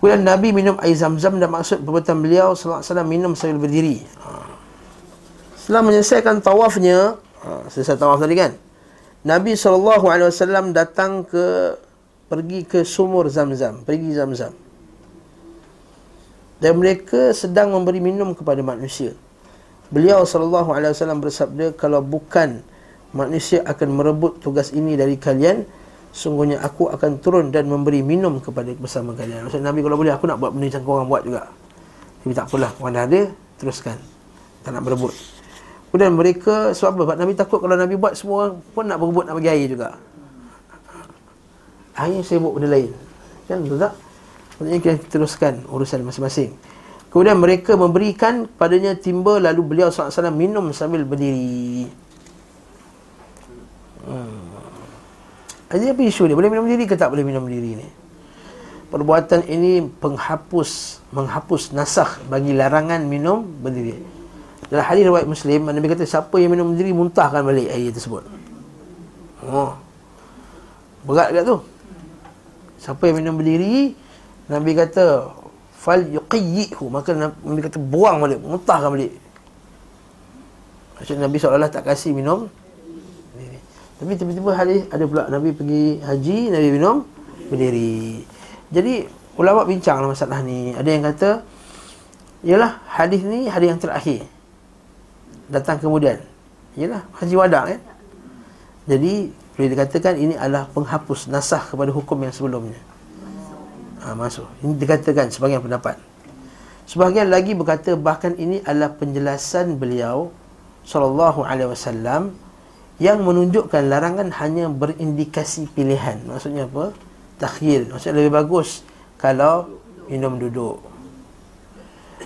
Kemudian Nabi minum air zam-zam dan maksud perbuatan beliau sallallahu alaihi wasallam minum sambil berdiri. Ha. Setelah menyelesaikan tawafnya, ha, selesai tawaf tadi kan, Nabi sallallahu alaihi wasallam datang ke pergi ke sumur Zam-Zam, pergi Zam-Zam. Dan mereka sedang memberi minum kepada manusia. Beliau sallallahu alaihi wasallam bersabda, kalau bukan manusia akan merebut tugas ini dari kalian, sungguhnya aku akan turun dan memberi minum kepada bersama kalian. Maksud Nabi, kalau boleh aku nak buat benda yang korang buat juga. Tapi tak apalah, korang dah ada, teruskan. Tak nak berebut. Kemudian mereka, sebab apa? Nabi takut kalau Nabi buat, semua pun nak berebut, nak bagi air juga. Air sibuk benda lain. Kan, betul tak? Maksudnya kita teruskan urusan masing-masing. Kemudian mereka memberikan padanya timba, lalu beliau sallallahu alaihi wasallam minum sambil berdiri. Hmm. Jadi apa isu ni? Boleh minum diri ke tak boleh minum diri ni? Perbuatan ini penghapus, menghapus nasakh bagi larangan minum berdiri. Dalam hadis riwayat Muslim, Nabi kata siapa yang minum berdiri muntahkan balik air tersebut. Oh. Berat kat tu. Siapa yang minum berdiri, Nabi kata fal yuqiyyihu, maka Nabi kata buang balik, muntahkan balik. Maksud Nabi sallallahu alaihi wasallam tak kasih minum. Tapi tiba-tiba hadis ada pula Nabi pergi haji, Nabi minum berdiri. Jadi ulama bincang dalam masalah ni. Ada yang kata yalah hadis ni hadis yang terakhir, datang kemudian. Yalah Haji Wada' kan. Jadi boleh dikatakan ini adalah penghapus nasakh kepada hukum yang sebelumnya. Ha, masuk. Ini dikatakan sebahagian pendapat. Sebahagian lagi berkata bahkan ini adalah penjelasan beliau sallallahu alaihi wasallam yang menunjukkan larangan hanya berindikasi pilihan. Maksudnya apa? Takhir. Maksudnya lebih bagus kalau minum duduk,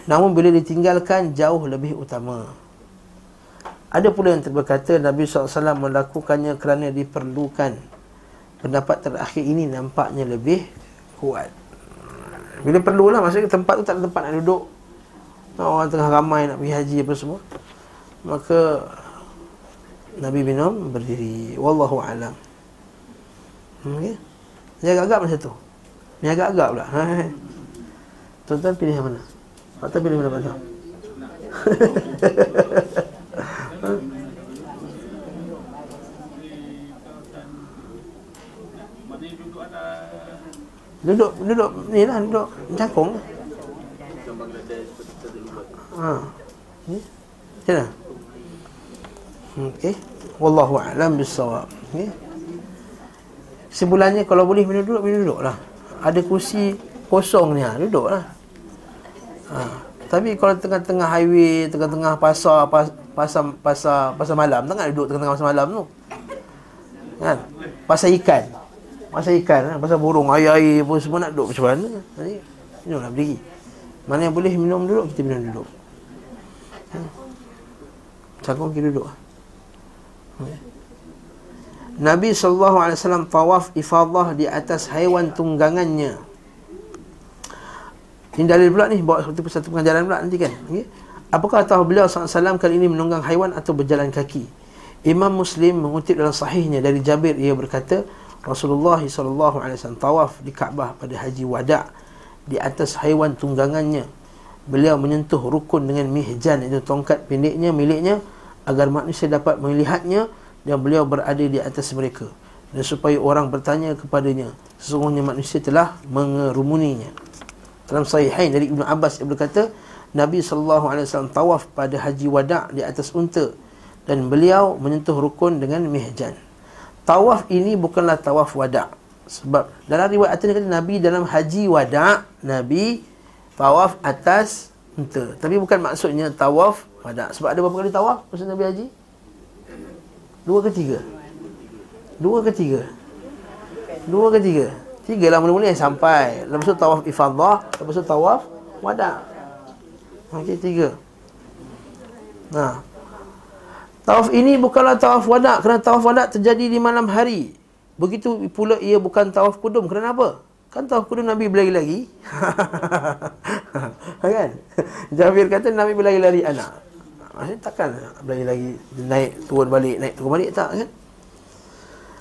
namun bila ditinggalkan jauh lebih utama. Ada pula yang berkata Nabi sallallahu alaihi wasallam melakukannya kerana diperlukan. Pendapat terakhir ini nampaknya lebih kuat. Bila perlulah, maksudnya tempat tu tak ada tempat nak duduk, orang tengah ramai nak pergi haji apa semua, maka Nabi minum berdiri. Wallahu a'lam. Okey. Dia agak-agak macam tu. Ni agak-agak pula. Ha. Tuan-tuan pilih yang mana? Atau pilih mana pasal? Duduk, duduk. Ni lah, duduk. Cangkung. Ha. Ni. Macam mana? Okey. Wallahu a'lam bissawab. Okey. Sebulannya kalau boleh minum duduk, minum duduklah. Ada kursi kosong ni, ha, duduklah. Ha. Tapi kalau tengah-tengah highway, tengah-tengah pasar, pas, pasar pasar pasar malam, tak nak duduk tengah-tengah pasar malam tu. Kan? Pasar ikan. Pasar ikan, kan? Pasar burung, air-air pun semua nak duduk macam mana? Jadi minumlah berdiri. Mana yang boleh minum duduk, kita minum duduk. Ha. Cangkung kita duduk. Nabi sallallahu alaihi wasallam tawaf ifadah di atas haiwan tunggangannya. Ini dalil pula ni, bawa satu satu pengajaran pula nanti kan. Okay. Apakah tahu beliau sallallahu alaihi wasallam kali ini menunggang haiwan atau berjalan kaki? Imam Muslim mengutip dalam sahihnya dari Jabir, ia berkata, Rasulullah sallallahu alaihi wasallam tawaf di Kaabah pada Haji Wada' di atas haiwan tunggangannya. Beliau menyentuh rukun dengan mihjan, itu tongkat pendeknya miliknya, agar manusia dapat melihatnya, dan beliau berada di atas mereka, dan supaya orang bertanya kepadanya, sesungguhnya manusia telah mengerumuninya. Dalam sahihain dari Ibn Abbas, dia berkata, Nabi sallallahu alaihi wasallam tawaf pada Haji Wada' di atas unta, dan beliau menyentuh rukun dengan mihjan. Tawaf ini bukanlah tawaf wada', sebab dalam riwayat kata Nabi dalam Haji Wada' Nabi tawaf atas unta, tapi bukan maksudnya tawaf wada'. Sebab ada berapa kali tawaf masa Nabi Haji? Dua ke tiga? Dua ke tiga? Dua ke tiga? Tiga lah mula-mula yang sampai. Lepas tu tawaf ifadah, lepas tu tawaf wada'. Okey, tiga. Nah, tawaf ini bukanlah tawaf wada' kerana tawaf wada' terjadi di malam hari. Begitu pula ia bukan tawaf kudum. Kerana apa? Kan tawaf kudum Nabi berlari-lari. Kan? Jabir kata Nabi berlari-lari anak. Maksudnya takkan berlari-lari naik turun balik, naik turun balik tak kan?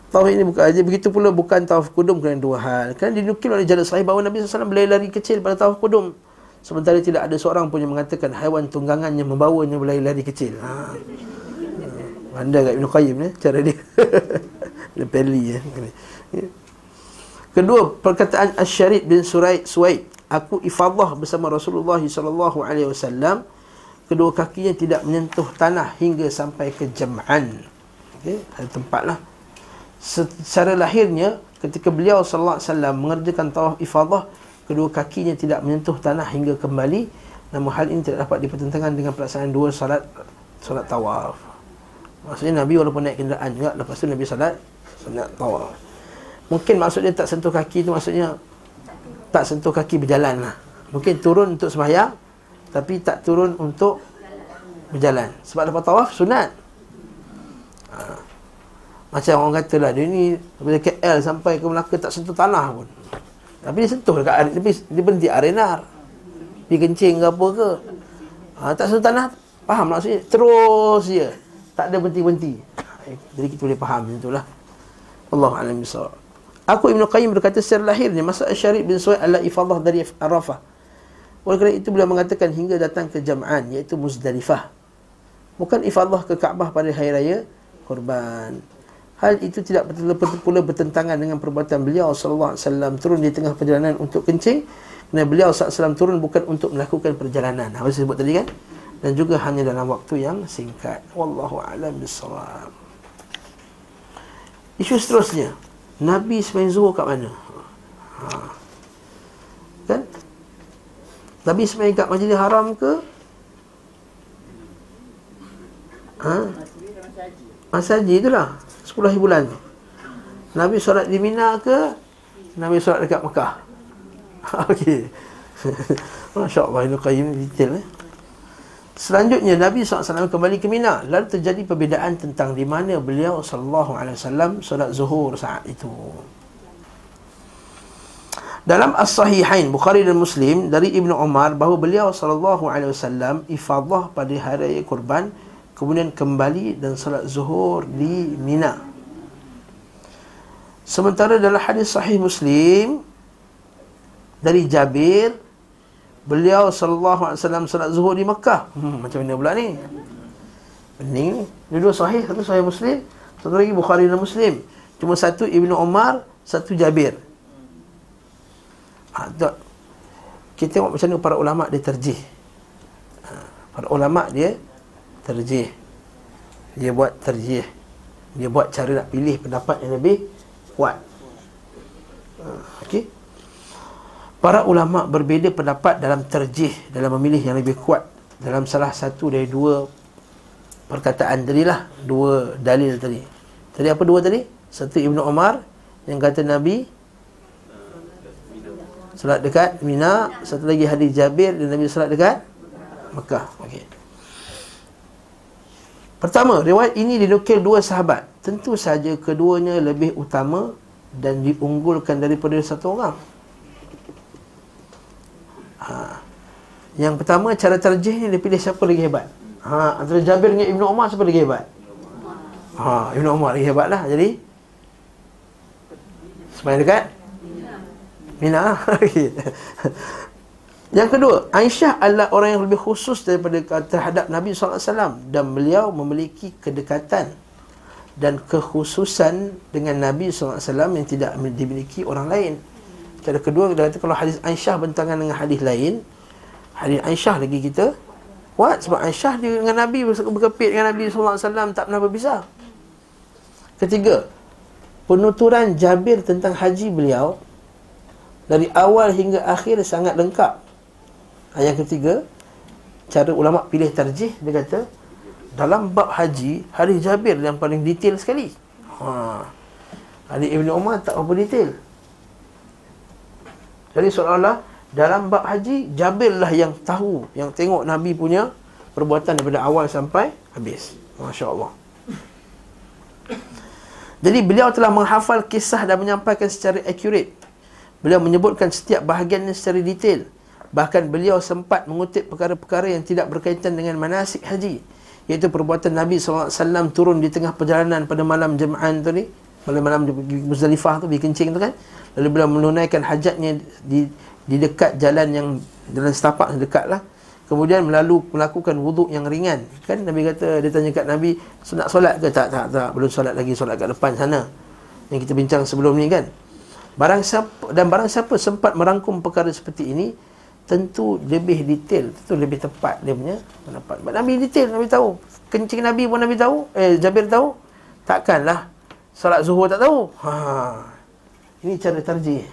Tawaf ini bukan aja. Begitu pula bukan tawaf kudum kerana dua hal. Kerana dinukil oleh jalan sahih bahawa Nabi sallallahu alaihi wasallam berlari-lari kecil pada tawaf kudum, sementara tidak ada seorang pun yang mengatakan haiwan tunggangannya membawanya berlari-lari kecil. Ha. Pandai kat Ibn Qayyim ya, cara dia. Dia peli ya. Kedua, perkataan Asy-Syarid bin Surai Suwaid, aku ifadah bersama Rasulullah sallallahu alaihi wasallam, kedua kakinya tidak menyentuh tanah hingga sampai ke jam'an. Okey, ada tempatlah. Secara lahirnya, ketika beliau sallallahu alaihi wasallam mengerjakan tawaf ifadah, kedua kakinya tidak menyentuh tanah hingga kembali. Namun hal ini tidak dapat dipertentangkan dengan pelaksanaan dua salat salat tawaf. Maksudnya Nabi walaupun naik kenderaan juga, lepas tu Nabi salat sunat tawaf. Mungkin maksudnya tak sentuh kaki tu, maksudnya tak sentuh kaki berjalan lah. Mungkin turun untuk sembahyang, tapi tak turun untuk berjalan. Sebab lepas tawaf sunat. Ha. Macam orang kata lah, dia ni dari K L sampai ke Melaka tak sentuh tanah pun, tapi dia sentuh dekat, tapi dia berhenti arena, pergi kencing ke apa ke, ha, tak sentuh tanah. Faham maksudnya? Terus je, tak ada berhenti-berhenti. Jadi kita boleh faham macam tu lah. Wallahu a'lam bissawab. Aku Ibn Qayyim berkata secara lahirnya masa Asy-Syarid bin Suwaid ala ifadah dari Arafah. Oleh kerana itu beliau mengatakan hingga datang ke jam'an, iaitu Muzdalifah, bukan ifadah ke Kaabah pada hari raya kurban. Hal itu tidak betul-betul pula bertentangan dengan perbuatan beliau sallallahu alaihi wasallam turun di tengah perjalanan untuk kencing, kerana beliau sallallahu alaihi wasallam turun bukan untuk melakukan perjalanan. Apa saya sebut tadi kan? Dan juga hanya dalam waktu yang singkat. Wallahu a'lam bissawab. Isu seterusnya, Nabi sembang zuhur kat mana? Ha. Kan? Nabi sembang kat Masjidil Haram ke? Ha? Masa haji itulah sepuluh hari bulan tu. Nabi solat di Mina ke? Nabi solat dekat Mekah. Okey. Masya Allah, Ibn Qayyim detail eh. Selanjutnya Nabi sallallahu alaihi wasallam kembali ke Mina, lalu terjadi perbezaan tentang di mana beliau sallallahu alaihi wasallam solat zuhur saat itu. Dalam As-Sahihain Bukhari dan Muslim dari Ibnu Umar bahawa beliau sallallahu alaihi wasallam ifadah pada hari raya kurban, kemudian kembali dan salat zuhur di Mina. Sementara dalam hadis Sahih Muslim dari Jabir, beliau sallallahu alaihi wasallam salat zuhur di Mekah. Hmm, macam mana pula ni? Pening ni. Dua-dua sahih, satu Sahih Muslim, satu lagi Bukhari dan Muslim. Cuma satu Ibnu Umar, satu Jabir. Ha, kita tengok macam mana para ulama dia terjih. Ha, para ulama dia terjih. Dia buat terjih. Dia buat cara nak pilih pendapat yang lebih kuat. Okey. Para ulama berbeza pendapat dalam terjih, dalam memilih yang lebih kuat dalam salah satu dari dua perkataan tadilah, dua dalil tadi. Tadi apa dua tadi? Satu Ibnu Umar yang kata Nabi solat dekat Mina, satu lagi hadis Jabir dan Nabi solat dekat Mekah. Okey. Pertama, riwayat ini dinukil dua sahabat. Tentu sahaja keduanya lebih utama dan diunggulkan daripada satu orang. Ha. Yang pertama, cara terjihnya dia pilih siapa lagi hebat. Ha, antara Jabir dengan Ibn Umar, siapa lagi hebat? Ha, Ibn Umar lagi hebat lah. Jadi semayang dekat Mina. Yang kedua, Aisyah adalah orang yang lebih khusus daripada terhadap Nabi sallallahu alaihi wasallam, dan beliau memiliki kedekatan dan kekhususan dengan Nabi sallallahu alaihi wasallam yang tidak dimiliki orang lain. Cara kedua, kita kata kalau hadis Aisyah bertentangan dengan hadis lain, hadis Aisyah lagi kita kuat, sebab Aisyah dia dengan Nabi, berkepit dengan Nabi sallallahu alaihi wasallam, tak pernah berpisah. Ketiga, penuturan Jabir tentang haji beliau dari awal hingga akhir sangat lengkap. Yang ketiga, cara ulama pilih tarjih, dia kata dalam bab haji, hadis Jabir yang paling detail sekali. Ha. Hadis Ibn Umar tak berapa detail. Jadi seolah-olah dalam bab haji, Jabir lah yang tahu, yang tengok Nabi punya perbuatan daripada awal sampai habis. Masya Allah. Jadi beliau telah menghafal kisah dan menyampaikan secara akurat. Beliau menyebutkan setiap bahagiannya secara detail. Bahkan beliau sempat mengutip perkara-perkara yang tidak berkaitan dengan manasik haji, iaitu perbuatan Nabi sallallahu alaihi wasallam turun di tengah perjalanan pada malam Jam'an tu ni, malam-malam di Muzdalifah tu, pergi kencing tu kan. Lalu beliau menunaikan hajatnya di di dekat jalan yang jalan setapak dekat lah. Kemudian lalu melakukan wuduk yang ringan. Kan Nabi kata, dia tanya kat Nabi, nak solat ke? Tak, tak, tak, belum solat lagi, solat kat depan sana, yang kita bincang sebelum ni kan. Barang siapa, dan barang siapa sempat merangkum perkara seperti ini, tentu lebih detail, tentu lebih tepat dia punya pendapat. Sebab Nabi detail, Nabi tahu. Kencing Nabi pun Nabi tahu, eh Jabir tahu. Takkanlah solat zuhur tak tahu. Ha. Ini cara tarjih.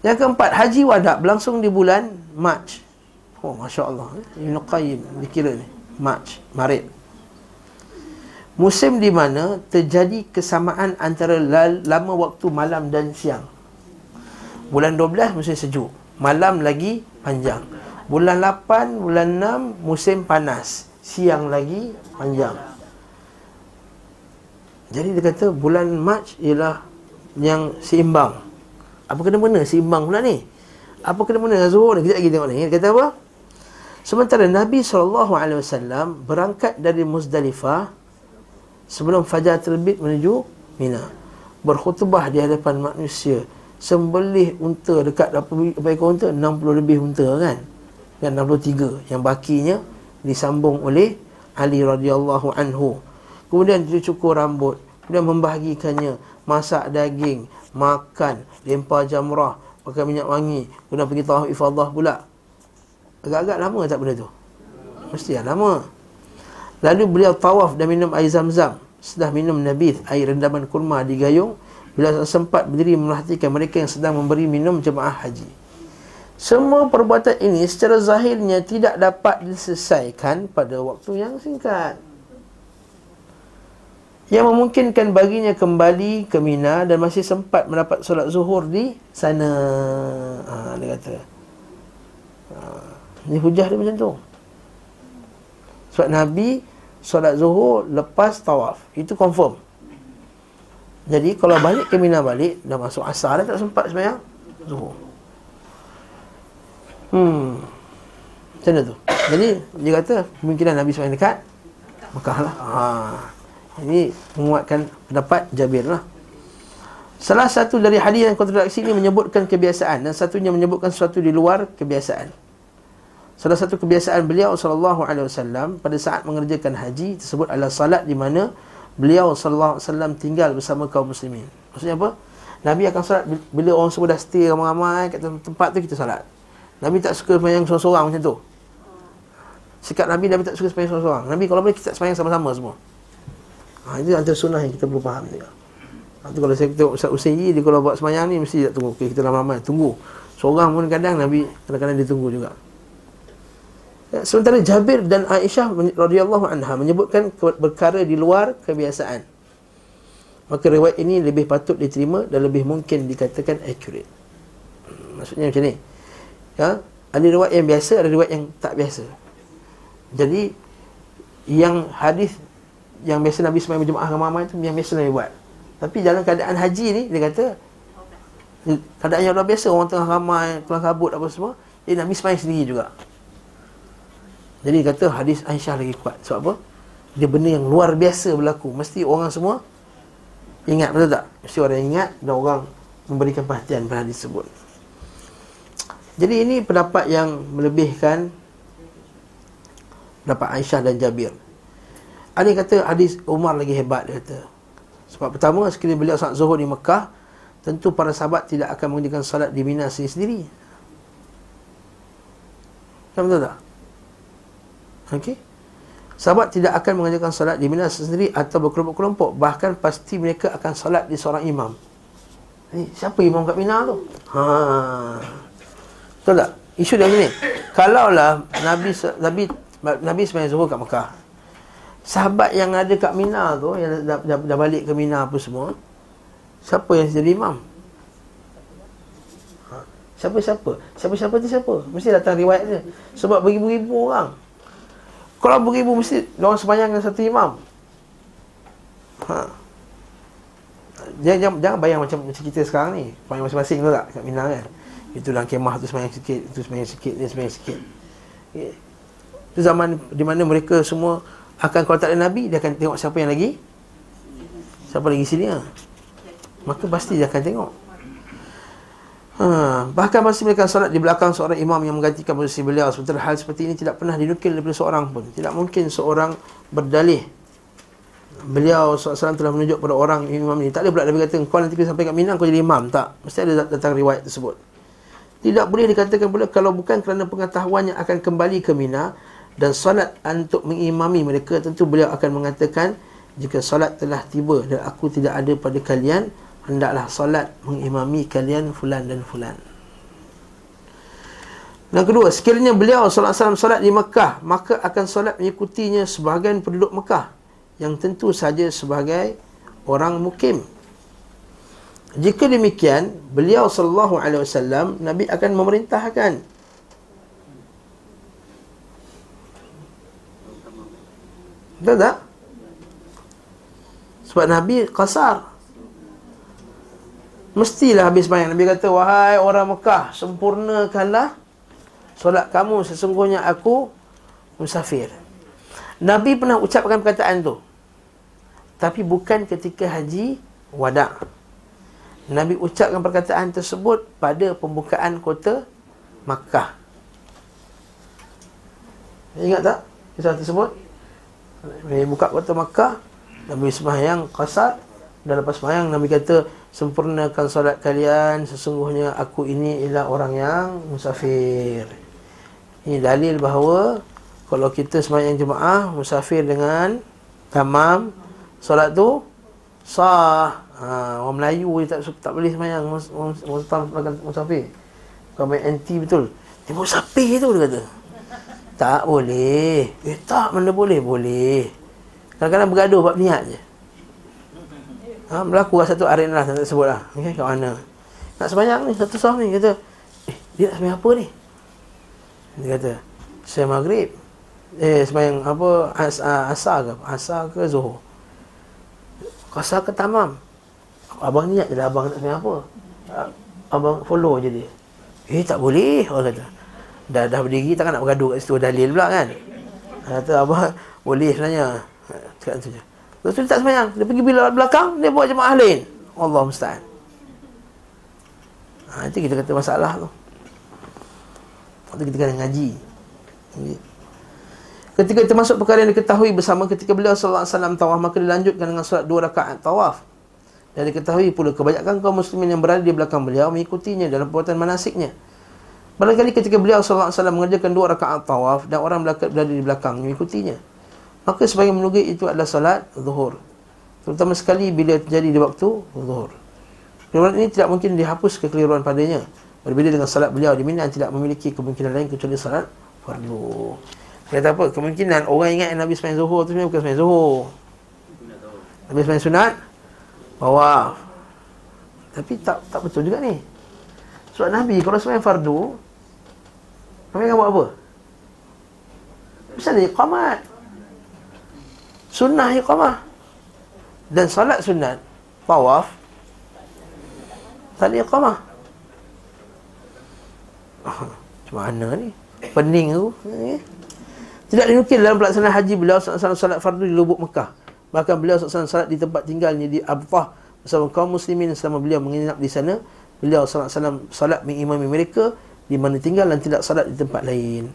Yang keempat, Haji Wada' berlangsung di bulan Mac. Oh, Masya Allah. Ibn Qayyim dikira ni. Mac, Maret. Musim di mana terjadi kesamaan antara lama waktu malam dan siang. Bulan dua belas musim sejuk, malam lagi panjang. Bulan lapan, bulan enam, musim panas, siang lagi panjang. Jadi dia kata bulan Mac ialah yang seimbang. Apa kena-mena seimbang pula ni? Apa kena-mena dengan zuhur ni? Kejap lagi tengok ni. Dia kata apa? Sementara Nabi sallallahu alaihi wasallam berangkat dari Muzdalifah sebelum fajar terbit menuju Mina. Berkhutbah di hadapan manusia, sembelih unta dekat apa ekor unta, enam puluh lebih unta kan, dan enam puluh tiga yang bakinya disambung oleh Ali radhiyallahu anhu. Kemudian dia cukur rambut, kemudian membahagikannya, masak daging, makan, lempar jamrah, pakai minyak wangi, kemudian pergi Tawaf Ifadah pula. Agak-agak lama tak benda tu? Mestilah lama. Lalu beliau tawaf dan minum air Zam-Zam. Setelah minum nabith, air rendaman kurma di gayung, beliau sempat berdiri memerhatikan mereka yang sedang memberi minum jemaah haji. Semua perbuatan ini secara zahirnya tidak dapat diselesaikan pada waktu yang singkat, yang memungkinkan baginya kembali ke Mina dan masih sempat mendapat solat zuhur di sana. Ha, dia kata ha, ini hujah dia macam tu. Sebab Nabi solat zuhur lepas tawaf, itu confirm. Jadi kalau balik ke Mina balik, dah masuk asar, dah tak sempat semayang zuhur. Hmm Macam mana tu? Jadi dia kata kemungkinan Nabi semayang dekat Mekah lah. Haa, ini menguatkan pendapat Jabir lah. Salah satu dari hadis yang kontraksi ini menyebutkan kebiasaan, dan satunya menyebutkan sesuatu di luar kebiasaan. Salah satu kebiasaan beliau sallallahu alaihi wasallam pada saat mengerjakan haji tersebut adalah salat di mana beliau sallallahu alaihi wasallam tinggal bersama kaum muslimin. Maksudnya apa? Nabi akan solat bila orang semua dah stay ramai-ramai kat tempat tu, kita solat. Nabi tak suka semayang seorang-seorang macam tu. Sikap Nabi, Nabi tak suka semayang seorang-seorang. Nabi kalau boleh kita semayang sama-sama semua. Ha, itu antara sunnah yang kita perlu faham juga. Ha, tu kalau saya tengok Ustaz Usaini, dia kalau buat semayang ni mesti tak tunggu. Okay, kita ramai-ramai tunggu. Seorang pun kadang Nabi kadang-kadang dia tunggu juga. Sementara Jabir dan Aisyah radhiyallahu anha menyebutkan perkara di luar kebiasaan. Maka riwayat ini lebih patut diterima dan lebih mungkin dikatakan accurate. Maksudnya macam ni. Ya, ada riwayat yang biasa, ada riwayat yang tak biasa. Jadi yang hadis yang biasa Nabi semayang berjemaah dengan ramai itu yang biasa Nabi buat. Tapi dalam keadaan haji ni dia kata keadaan yang luar biasa, orang tengah ramai, kelang kabut apa semua, Jadi Nabi sembahyang sendiri juga. Jadi kata hadis Aisyah lagi kuat. Sebab apa? Dia benda yang luar biasa berlaku. Mesti orang semua ingat, betul tak? Mesti orang ingat dan orang memberikan perhatian pada hadis tersebut. Jadi ini pendapat yang melebihkan pendapat Aisyah dan Jabir. Ada yang kata hadis Umar lagi hebat, dia kata. Sebab pertama, sekiranya beliau salat zuhur di Mekah, tentu para sahabat tidak akan mengerjakan salat di Mina sendiri-sendiri. Betul tak? Okey. Sahabat tidak akan mengerjakan salat di Mina sendiri atau berkelompok-kelompok. Bahkan pasti mereka akan salat di seorang imam. Ni siapa imam kat Mina tu? Ha. Betul tak? Isu dia ni. Kalaulah Nabi Nabi Nabi sembahyang zuhur kat Mekah. Sahabat yang ada kat Mina tu yang dah, dah, dah balik ke Mina apa semua, siapa yang jadi imam? Ha. Siapa-siapa? Siapa-siapa tu siapa? Mesti datang riwayat dia. Sebab beribu-ribu orang. Kalau beribu mesti orang sembahyang dengan satu imam. Ha. Jangan, jangan bayang macam, macam kita sekarang ni sembahyang masing-masing tu tak kat Mina kan. Itu dalam kemah tu sembahyang sikit, itu sembahyang sikit, dia sembahyang sikit. Okay. Itu zaman di mana mereka semua akan, kalau tak ada Nabi, dia akan tengok siapa yang lagi, siapa lagi sini lah. Maka pasti dia akan tengok. ha. Bahkan masih mereka solat di belakang seorang imam yang menggantikan posisi beliau. Sementara hal seperti ini tidak pernah dinukil daripada seorang pun. Tidak mungkin seorang berdalih beliau sallallahu alaihi wasallam telah menunjuk pada orang imam ini. Tak ada pula Nabi kata, kau nanti sampai kat Mina, kau jadi imam. Tak, mesti ada datang riwayat tersebut. Tidak boleh dikatakan pula kalau bukan kerana pengetahuannya akan kembali ke Mina dan solat untuk mengimami mereka, tentu beliau akan mengatakan, jika solat telah tiba dan aku tidak ada pada kalian, hendaklah solat mengimami kalian fulan dan fulan. Dan kedua, sekiranya beliau sallallahu alaihi wasallam solat di Mekah, maka akan solat mengikutinya sebahagian penduduk Mekah, yang tentu saja sebagai orang mukim. Jika demikian, beliau sallallahu alaihi wasallam, Nabi akan memerintahkan betul tak? Sebab Nabi qasar. Mestilah habis sembahyang Nabi kata, wahai orang Mekah, sempurnakanlah solat kamu, sesungguhnya aku musafir. Nabi pernah ucapkan perkataan tu, tapi bukan ketika Haji Wada'. Nabi ucapkan perkataan tersebut pada pembukaan kota Makkah. Ingat tak kisah tersebut? Nabi buka kota Makkah, Nabi sembahyang qasar. Dan lepas sembahyang Nabi kata, sempurnakan solat kalian, sesungguhnya aku ini ialah orang yang musafir. Ini dalil bahawa kalau kita sembahyang jemaah, musafir dengan tamam, solat tu sah. Ha, orang Melayu dia tak, tak boleh sembahyang musafir. Bukan main anti betul. Dia musafir tu dia kata. Tak boleh. Eh tak, mana boleh? Boleh. Kadang-kadang bergaduh bab niat je. Ha, berlaku kat satu arena lah, tak sebut lah. Okay, kat mana. Nak sembahyang ni, satu sah ni. Kata, eh dia nak sembahyang apa ni? Dia kata, saya maghrib. Eh, sembahyang apa, as, asar ke? Asar ke zuhur? Qasar ke tamam? Abang niat je lah, abang nak sembahyang apa. Abang follow je dia. Eh, tak boleh, orang kata. Dah dah berdiri, takkan nak bergaduh kat situ, dalil pula kan? Kata, abang boleh sebenarnya. Cakap tu je. Lepas tu dia tak sembahyang, dia pergi bila belakang, dia buat jemaah lain. Allah musta'an. Ha, itu kita kata masalah tu. Waktu kita kena ngaji. Ketika termasuk perkara yang diketahui bersama ketika beliau sallallahu alaihi wasallam tawaf, maka dilanjutkan dengan solat dua rakaat tawaf. Dan diketahui pula kebanyakan kaum muslimin yang berada di belakang beliau mengikutinya dalam perbuatan manasiknya. Barangkali ketika beliau sallallahu alaihi wasallam mengerjakan dua rakaat tawaf dan orang belakang berada di belakang mengikutinya, maka sebagai menunggu itu adalah solat zuhur, terutama sekali bila terjadi di waktu zuhur. Keliruan ini tidak mungkin dihapus kekeliruan padanya. Berbeza dengan solat beliau di Mina, tidak memiliki kemungkinan lain kecuali solat fardu. Kata apa? Kemungkinan orang ingat Nabi sembahyang zuhur tu sebenarnya bukan sembahyang zuhur. Nabi sembahyang sunat bawah. Tapi tak tak betul juga ni. Sebab Nabi kalau sembahyang fardu, Nabi akan buat apa? Misalnya iqamat. Sunnah iqamah. Dan salat sunat tawaf tak ada iqamah. Mana ni? Pening tu eh? Tidak dinukil dalam pelaksanaan haji beliau salat salat fardu di lubuk Mekah. Bahkan beliau salat salat di tempat tinggalnya di Arafah bersama kaum muslimin selama beliau menginap di sana. Beliau salat salat mengimami mereka di mana tinggal dan tidak salat di tempat lain.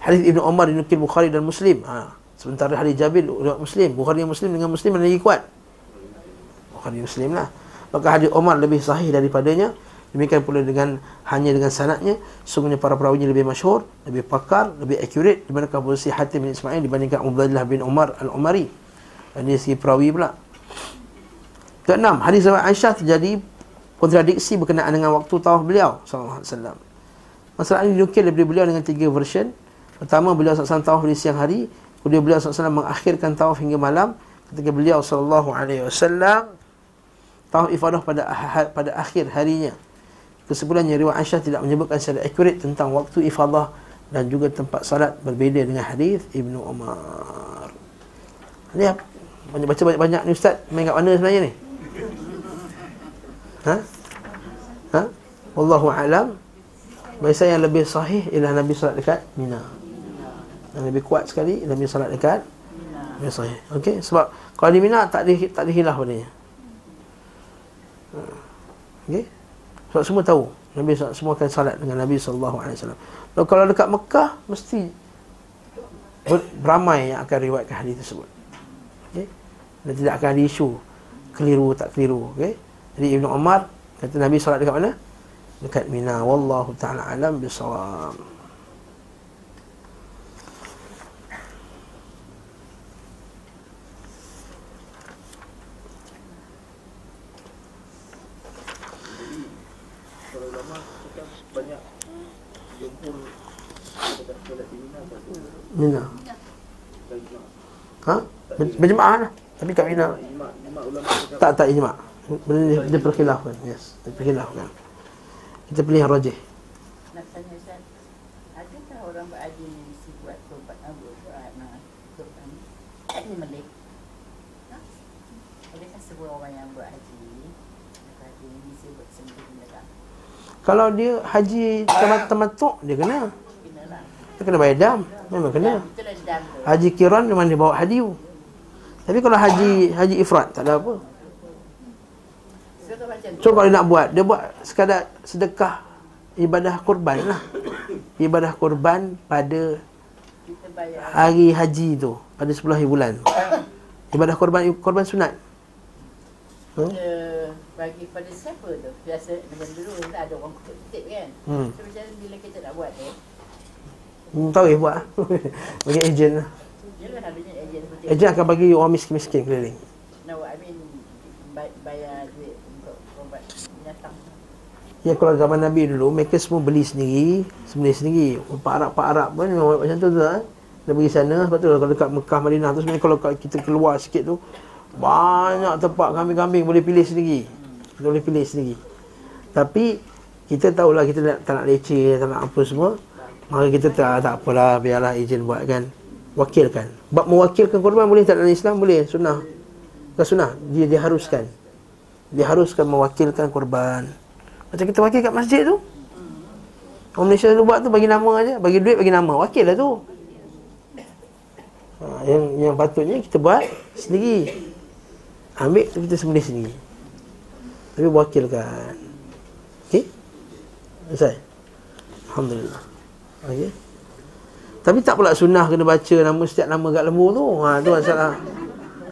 Hadis Ibnu Umar dinukil Bukhari dan Muslim. Ha. Sementara hadis Jabir riwayat Muslim. Bukhari dan Muslim dengan Muslim lagi kuat. Bukhari Muslim lah. Maka hadis Umar lebih sahih daripadanya. Demikian pula dengan hanya dengan sanadnya, sungguhnya para perawinya lebih masyhur, lebih pakar, lebih akurat di manakala posisi Hatim bin Ismail dibandingkan Muzdalifah bin Umar Al-Umari. Dari segi perawi pula. Keenam, hadis riwayat Aisyah terjadi kontradiksi berkenaan dengan waktu tawaf beliau sallallahu alaihi wasallam. Masalah ini dinukil daripada beliau dengan tiga version. Pertama, beliau sallallahu alaihi wasallam tawaf di siang hari, kemudian beliau sallallahu alaihi wasallam mengakhirkan tawaf hingga malam ketika beliau sallallahu alaihi wasallam tawaf ifadah pada pada akhir harinya. Kesimpulannya, riwayat Aisyah tidak menyebutkan secara akurat tentang waktu ifadah dan juga tempat salat, berbeza dengan hadis Ibnu Umar. Lihat, banyak baca banyak-banyak ni ustaz, main kat mana sebenarnya ni? Ha? Ha? Wallahu a'lam. Bahasa yang lebih sahih ialah Nabi salat dekat Mina. Yang lebih kuat sekali Nabi salat dekat Mina. Yang sahih. Okey, sebab kalau di Mina tak di, tak dihilaf padanya. Okey. Sebab semua tahu Nabi semua akan salat dengan Nabi sallallahu alaihi wasallam. Dan kalau dekat Mekah, mesti beramai yang akan riwayatkan hadis tersebut, okay? Dan tidak akan ada isu keliru tak keliru, okay? Jadi Ibn Umar kata Nabi salat dekat mana? Dekat Mina. Wallahu ta'ala alam bisawab. Mina. Ha? Berjemaah lah. Tapi kat Mina Tak tak ijma'. Benda ni dia perkhilafkan. Yes, dia perkhilafkan. Kita pilih rajih. Maksudnya Ustaz, adakah orang berhaji ni mesti buat taubat awal Quran ni Malik? Ha? Adakah semua orang yang berhaji ni berhaji ni mesti buat sendiri? Kalau dia haji tamattu' dia kena Dia kena bayar dam. Memang kena. Haji Qiran memang dia bawa hadiu. Tapi kalau haji Haji Ifrad tak ada apa. So kalau dia nak buat, dia buat sekadar sedekah ibadah kurban lah. Ibadah kurban pada hari haji tu, pada sepuluh hari bulan. Ibadah kurban kurban sunat. Hmm? Dia bagi pada siapa tu? Biasa macam dulu ada orang kutip kan. Hmm. So macam bila kita nak buat tu, Hmm, tahu eh buat bagi ejen lah. Ejen akan bagi orang miskin-miskin keliling. No, I mean bayar duit untuk ubat binatang. Ya, kalau zaman Nabi dulu, mereka semua beli sendiri, sembelih sendiri. Pak Arab-Pak Arab pun memang macam tu tu lah. Dia pergi sana, lepas tu kalau dekat Mekah, Madinah tu sebenarnya kalau kita keluar sikit tu, banyak tempat kambing-kambing boleh pilih sendiri. Kita boleh pilih sendiri. Tapi, kita tahulah kita nak, tak nak leceh, tak nak apa semua. Maka kita tak, tak apalah, biarlah izin buat kan. Wakilkan. Bab mewakilkan korban boleh tak dalam Islam? Boleh, sunnah. Bukan sunnah, dia diharuskan. Diharuskan mewakilkan korban. Macam kita wakil kat masjid tu. Orang Malaysia tu buat tu, bagi nama aja, bagi duit, bagi nama. Wakil lah tu. Ha, yang, yang patutnya kita buat sendiri. Ambil tu kita sembelih sendiri. Tapi wakilkan. Okey? Selesai? Alhamdulillah. Okay. Tapi tak pula sunnah kena baca nama setiap nama kat lembu tu. Ha, tu masalah.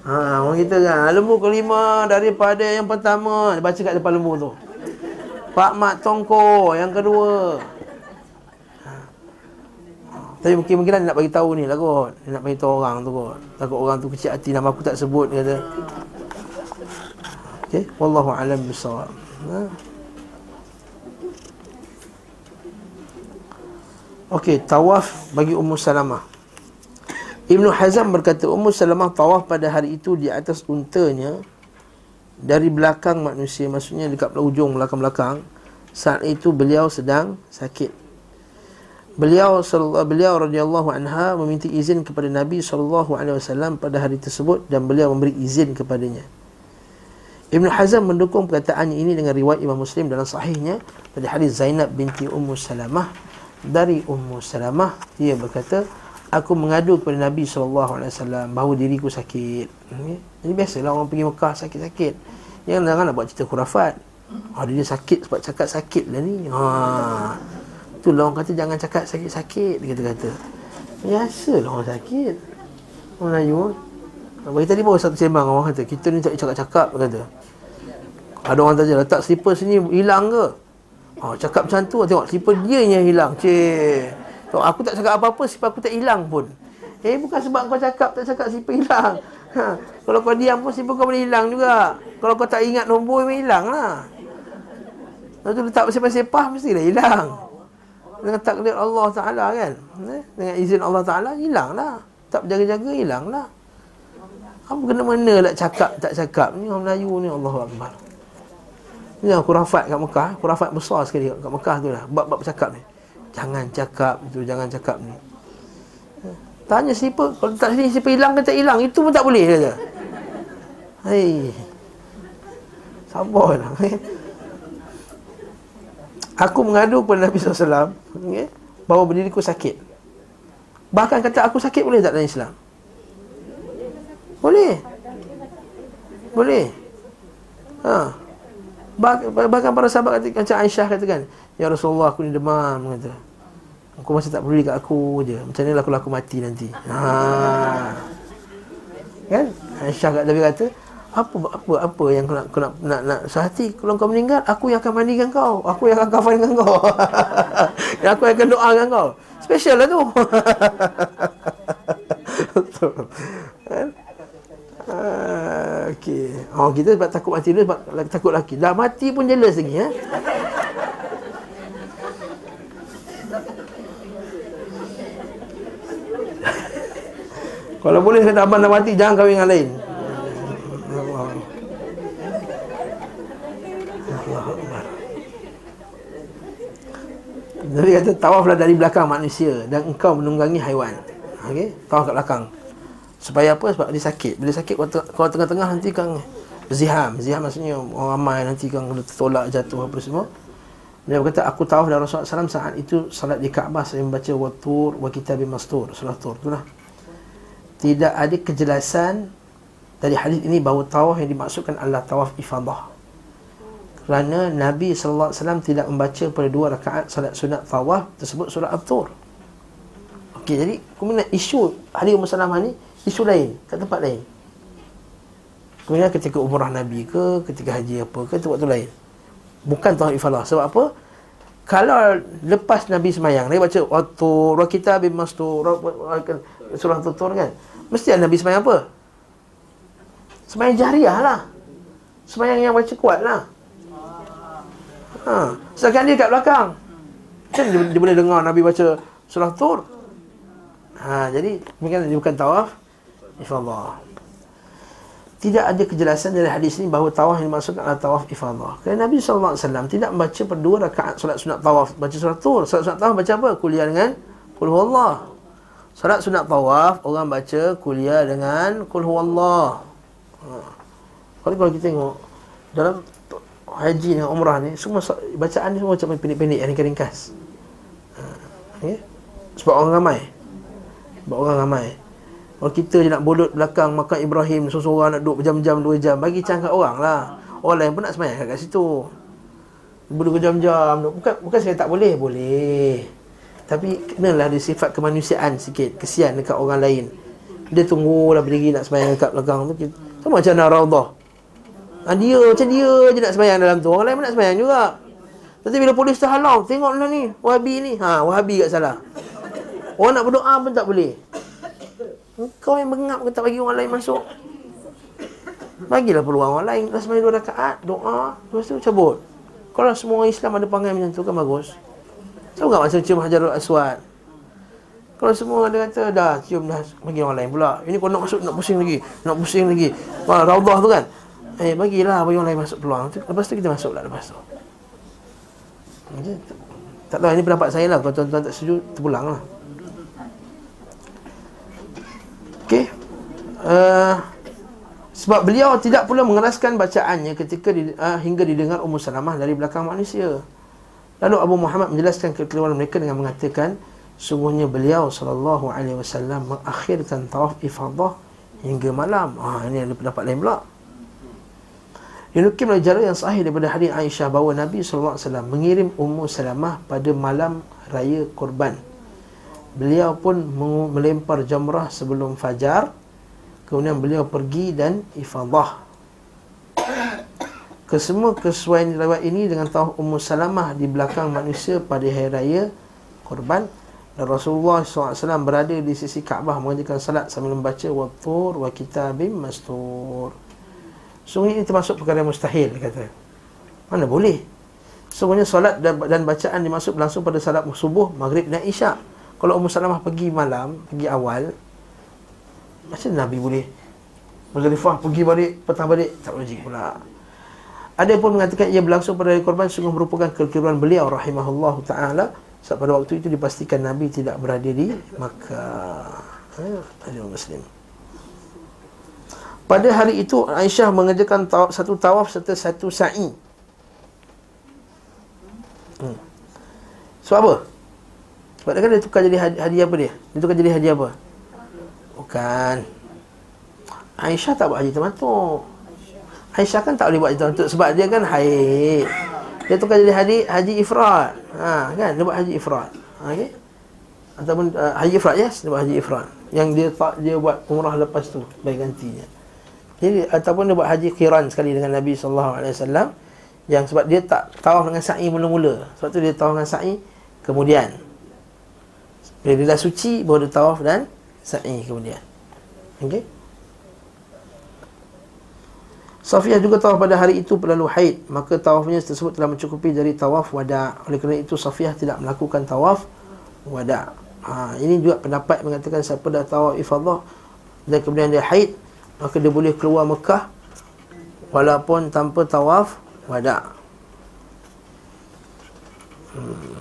Ha, orang kita kan, lembu kelima daripada yang pertama, dia baca kat depan lembu tu. Pak Mat Tongko yang kedua. Ha. Tapi mungkin-mungkin dia nak bagi tahu ni lah kot. Dia nak bagi tahu orang tu kot. Takut orang tu kecil hati, nama aku tak sebut dia kata. Okey, wallahu a'lam bissawab. Ha. Okey, tawaf bagi Ummu Salamah. Ibnu Hazm berkata, Ummu Salamah tawaf pada hari itu di atas untanya dari belakang manusia. Maksudnya dekat ujung belakang-belakang. Saat itu beliau sedang sakit. Beliau beliau radhiyallahu anha meminta izin kepada Nabi sallallahu alaihi wasallam pada hari tersebut dan beliau memberi izin kepadanya. Ibnu Hazm mendukung perkataan ini dengan riwayat Imam Muslim dalam sahihnya pada hadis Zainab binti Ummu Salamah dari Ummu Salamah, dia berkata, aku mengadu kepada Nabi sallallahu alaihi wasallam bahawa diriku sakit. Jadi biasalah orang pergi Mekah sakit-sakit. Jangan jangan nak buat cerita khurafat. Ada dia sakit sebab cakap sakit lah ni. Haa, itulah orang kata jangan cakap sakit-sakit. Dia kata-kata biasalah orang sakit. Orang Melayu. Bagi tadi baru satu sembang orang kata, kita ni tak cakap-cakap. Kata ada orang tanya, letak slipper sini hilang ke? Haa, cakap macam tu, tengok slipper dia yang hilang. Cik, aku tak cakap apa-apa, sifat aku tak hilang pun. Eh, bukan sebab kau cakap, tak cakap sifat hilang. Ha. Kalau kau diam pun sifat kau boleh hilang juga. Kalau kau tak ingat nombor, memang hilang lah. Lepas tu letak sepah-sepah, mestilah hilang. Dengan takdir Allah Ta'ala kan. Eh? Dengan izin Allah Ta'ala, hilang lah. Tak berjaga-jaga, hilang lah. Apa kena-mana nak cakap, tak cakap. Ni orang Melayu ni, Allahu Akbar. Ni lah kurafat kat Mekah. Kurafat besar sekali kat Mekah tu lah. Bab-bab bercakap ni. Jangan cakap itu, jangan cakap ni. Tanya siapa, kalau tak sini siapa hilang ke tak hilang, itu pun tak boleh kata. Hai. Sabarlah. Eh. Aku mengadu kepada Nabi sallallahu alaihi wasallam, okey, bahawa diriku sakit. Bahkan kata aku sakit boleh tak dalam Islam? Boleh. Boleh. Ha. Bahkan para sahabat kata, macam Aisyah katakan, ya Rasulullah, aku ni demam. Kata, kau masih tak peduli kat aku je. Macam ni lah kalau aku mati nanti. Haa, kan? Aisyah kat Jabir kata, Apa apa apa yang kau nak, kau nak, nak, nak sehati. Kalau kau meninggal, aku yang akan mandikan kau, aku yang akan kafankan kau, aku yang akan doakan kau. Special lah tu. Kan? Haa, okay. Oh, kita sebab takut mati dulu, sebab takut lelaki. Dah mati pun jealous lagi, eh? Kalau boleh kata abang dah mati, jangan kahwin dengan lain. Allah Allah Allah. Jadi kata tawaflah dari belakang manusia dan engkau menunggangi haiwan. Okey, tawaf kat belakang. Supaya apa? Sebab dia sakit. Bila sakit kalau tengah-tengah nanti kan ziham. Ziham maksudnya orang ramai nanti kan tertolak, jatuh apa semua. Dia berkata, aku tawaf dan Rasulullah sallallahu alaihi wasallam saat itu salat di Kaabah, saya membaca Wat-Thur wa Kitabim Mastur, Surah At-Thur. Itulah. Tidak ada kejelasan dari hadis ini bahawa tawaf yang dimaksudkan adalah tawaf ifadah, kerana Nabi sallallahu alaihi wasallam tidak membaca pada dua rakaat salat sunat tawaf tersebut surah At-Thur. Okey, jadi kemudian isu hadis Ummu Salamah ni isu lain, kat tempat lain. Kemudian ketika umrah Nabi ke, ketika haji apa ke, itu waktu lain, bukan tawaf ifadah. Sebab apa? Kalau lepas Nabi semayang, Nabi baca At-Thur wa Kitabim Mastur, Surah At-Thur kan, mesti Nabi semayang apa? Semayang jariah lah, semayang yang baca kuat lah. Ha. Sedangkan dia kat belakang, macam dia, dia boleh dengar Nabi baca Surah At-Thur. Ha, jadi mungkin dia bukan tawaf ifadah. Tidak ada kejelasan dari hadis ini bahawa tawaf yang dimaksudkan adalah tawaf ifadah, kerana Nabi sallallahu alaihi wasallam tidak membaca pada dua rakaat solat sunat tawaf baca Surah At-Thur. Solat sunat tawaf baca apa? Kuliah dengan Qul Huwallah. Solat sunat tawaf orang baca kuliah dengan Qul Huwallah. Ha. Kalau kita tengok dalam haji dan umrah ni, semua bacaan ni semua macam pendek-pendek, ringkas-ringkas. Ha. Okay? Sebab orang ramai. Sebab orang ramai. Kalau kita je nak bodoh belakang makan Ibrahim, seorang-seorang nak duduk berjam-jam, dua jam, bagi cangkat orang lah. Orang lain pun nak semayang kat situ. Bodoh berjam-jam. Bukan bukan saya tak boleh. Boleh. Tapi kenalah ada sifat kemanusiaan sikit, kesian dekat orang lain. Dia tunggulah berdiri nak sembahyang dekat belakang tu. Sama macam dalam Raudah, dia macam dia je nak sembahyang dalam tu, orang lain pun nak sembahyang juga. Tapi bila polis tu halau, tengoklah ni Wahabi ni. Ha, Wahabi kat salah. Orang nak berdoa pun tak boleh. Kau yang bengap ke tak bagi orang lain masuk? Bagilah peluang orang lain. Lepas sembahyang dua rakaat, doa, lepas tu cabut. Kalau semua orang Islam ada panggil macam tu kan bagus. Tahu tak macam cium Hajarul Aswad? Kalau semua ada kata, dah cium dah, bagi orang lain pula. Ini kau nak masuk, nak pusing lagi, nak pusing lagi. Wah, Raudah tu kan. Eh, bagilah, bagi orang lain masuk peluang. Lepas tu kita masuk lah lepas tu. Tak tahu, ini pendapat saya lah. Kalau tuan-tuan tak setuju, terpulang lah. Okey. Uh, sebab beliau tidak pula mengeraskan bacaannya ketika di, uh, hingga didengar Ummu Salamah dari belakang manusia. Lalu Abu Muhammad menjelaskan kekeliruan mereka dengan mengatakan sungguhnya beliau sallallahu alaihi wasallam mengakhirkan tawaf ifadah hingga malam. Ah ha, ini ada pendapat lain pula. Dinukil oleh jalan yang sahih daripada hadis Aisyah bahawa Nabi sallallahu alaihi wasallam mengirim Ummu Salamah pada malam raya Kurban. Beliau pun melempar jamrah sebelum fajar. Kemudian beliau pergi dan ifadah. Kesemua kesesuaian riwayat ini dengan tawaf Ummu Salamah di belakang manusia pada hari raya Kurban. Dan Rasulullah sallallahu alaihi wasallam berada di sisi Kaabah mengerjakan salat sambil membaca Wat-Thur wa kitabim mastur. Sungguh ini termasuk perkara mustahil, kata. Mana boleh. Sungguhnya solat dan, dan bacaan dimaksud berlangsung pada salat subuh, maghrib dan isyak. Kalau Ummu Salamah pergi malam, pergi awal, macam Nabi boleh Muzdalifah pergi balik, petang balik, tak logik pula. Ada pun mengatakan ia berlangsung pada hari korban sungguh merupakan kekeliruan beliau rahimahullahu ta'ala. Sebab pada waktu itu dipastikan Nabi tidak berada di Mekah. Ada Muslim. Pada hari itu Aisyah mengerjakan tawaf, satu tawaf serta satu sa'i. Hmm. Sebab apa? Sebab dia kan dia tukar jadi hadiah apa dia? Dia tukar jadi hadiah apa? Bukan. Aisyah tak buat haji tamattu. Aisyah kan tak boleh buat haji tamattu sebab dia kan haid. Dia tukar jadi haji, haji Ifrad. Ha, kan? Dia buat Haji Ifrad. Ha, okay? Ataupun uh, Haji Ifrad, yes? Dia buat Haji Ifrad. Yang dia tak, dia buat umrah lepas tu, baik gantinya. Jadi, ataupun dia buat Haji Qiran sekali dengan Nabi sallallahu alaihi wasallam. Yang sebab dia tak tawaf dengan sa'i mula-mula. Sebab tu dia tawaf dengan sa'i kemudian. Bila dia dah suci, baru dia tawaf dan sa'i kemudian. Okay? Safiyah juga tawaf pada hari itu berlalu haid. Maka tawafnya tersebut telah mencukupi dari tawaf wada'. Oleh kerana itu Safiyah tidak melakukan tawaf wada'. ha, Ini juga pendapat mengatakan siapa dah tawaf ifadah dan kemudian dia haid, maka dia boleh keluar Mekah walaupun tanpa tawaf wada'. hmm.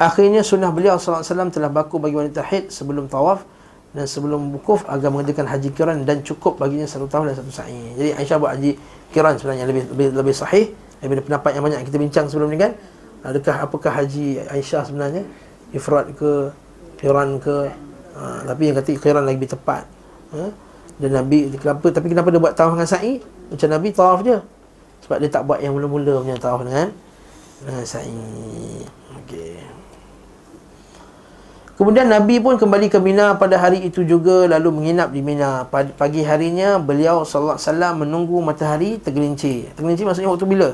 Akhirnya sunnah beliau sallallahu alaihi wasallam telah baku bagi wanita haid sebelum tawaf dan sebelum wukuf agar mengerjakan haji qiran dan cukup baginya satu tahun dan satu sa'i. Jadi Aisyah buat haji qiran sebenarnya lebih lebih, lebih sahih daripada pendapat yang banyak yang kita bincang sebelum ni kan. Adakah apakah haji Aisyah sebenarnya? Ifrad ke qiran ke? Ha, tapi yang kata qiran lagi lebih tepat. Ha? Dan Nabi kenapa tapi kenapa dia buat tawaf dengan sa'i? Macam Nabi tawaf je. Sebab dia tak buat yang mula-mula punya tawaf dengan dengan sa'i. Okey. Kemudian Nabi pun kembali ke Mina pada hari itu juga lalu menginap di Mina. Pagi harinya beliau sallallahu alaihi wasallam menunggu matahari tergelincir. Tergelincir maksudnya waktu bila?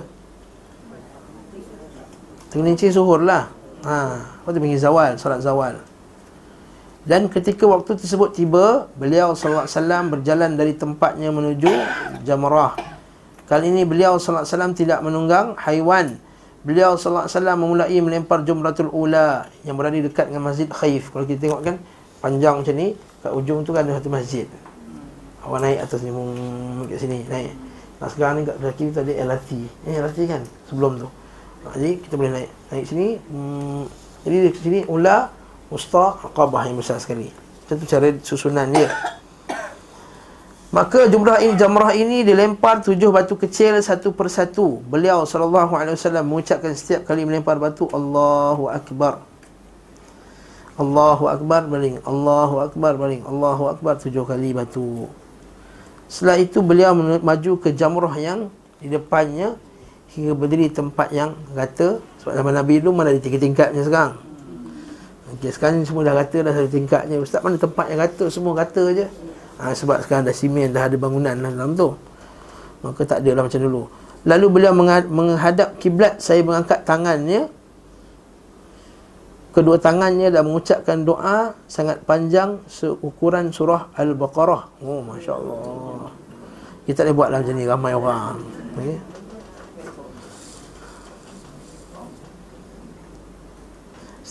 Tergelincir zuhur lah. Ha, waktu pergi zawal, solat zawal. Dan ketika waktu tersebut tiba, beliau sallallahu alaihi wasallam berjalan dari tempatnya menuju Jamrah. Kali ini beliau sallallahu alaihi wasallam tidak menunggang haiwan. Beliau sallallahu alaihi wasallam memulai melempar jumratul ula yang berada dekat dengan Masjid Khaif. Kalau kita tengok kan panjang macam ni, kat ujung tu kan ada satu masjid. Awak naik atas ni kat sini naik. Nah, sekarang ni kat kaki tu ada L R T. Eh L R T kan sebelum tu. Jadi kita boleh naik naik sini. Hmm, jadi di sini ula, usta, Aqabah yang besar sekali. Macam tu cara susunan dia. Maka jumrah ini, jamrah ini dilempar tujuh batu kecil satu persatu. Beliau sallallahu alaihi wasallam mengucapkan setiap kali melempar batu, Allahu Akbar. Allahu Akbar baling. Allahu Akbar baling. Allahu Akbar tujuh kali batu. Setelah itu beliau maju ke jamrah yang di depannya hingga berdiri tempat yang rata. Sebab zaman Nabi dulu mana ada tiga tingkatnya sekarang. Okay, sekarang semua dah rata dah satu tingkatnya. Ustaz mana tempat yang rata, semua rata je. Ha, sebab sekarang dah simen, dah ada bangunan lah dalam tu. Maka tak ada lah macam dulu. Lalu beliau menghadap kiblat. Saya mengangkat tangannya, kedua tangannya, dan mengucapkan doa sangat panjang seukuran surah Al-Baqarah. Oh, Masya Allah. Kita tak boleh buat lah macam ni, ramai orang. Okay.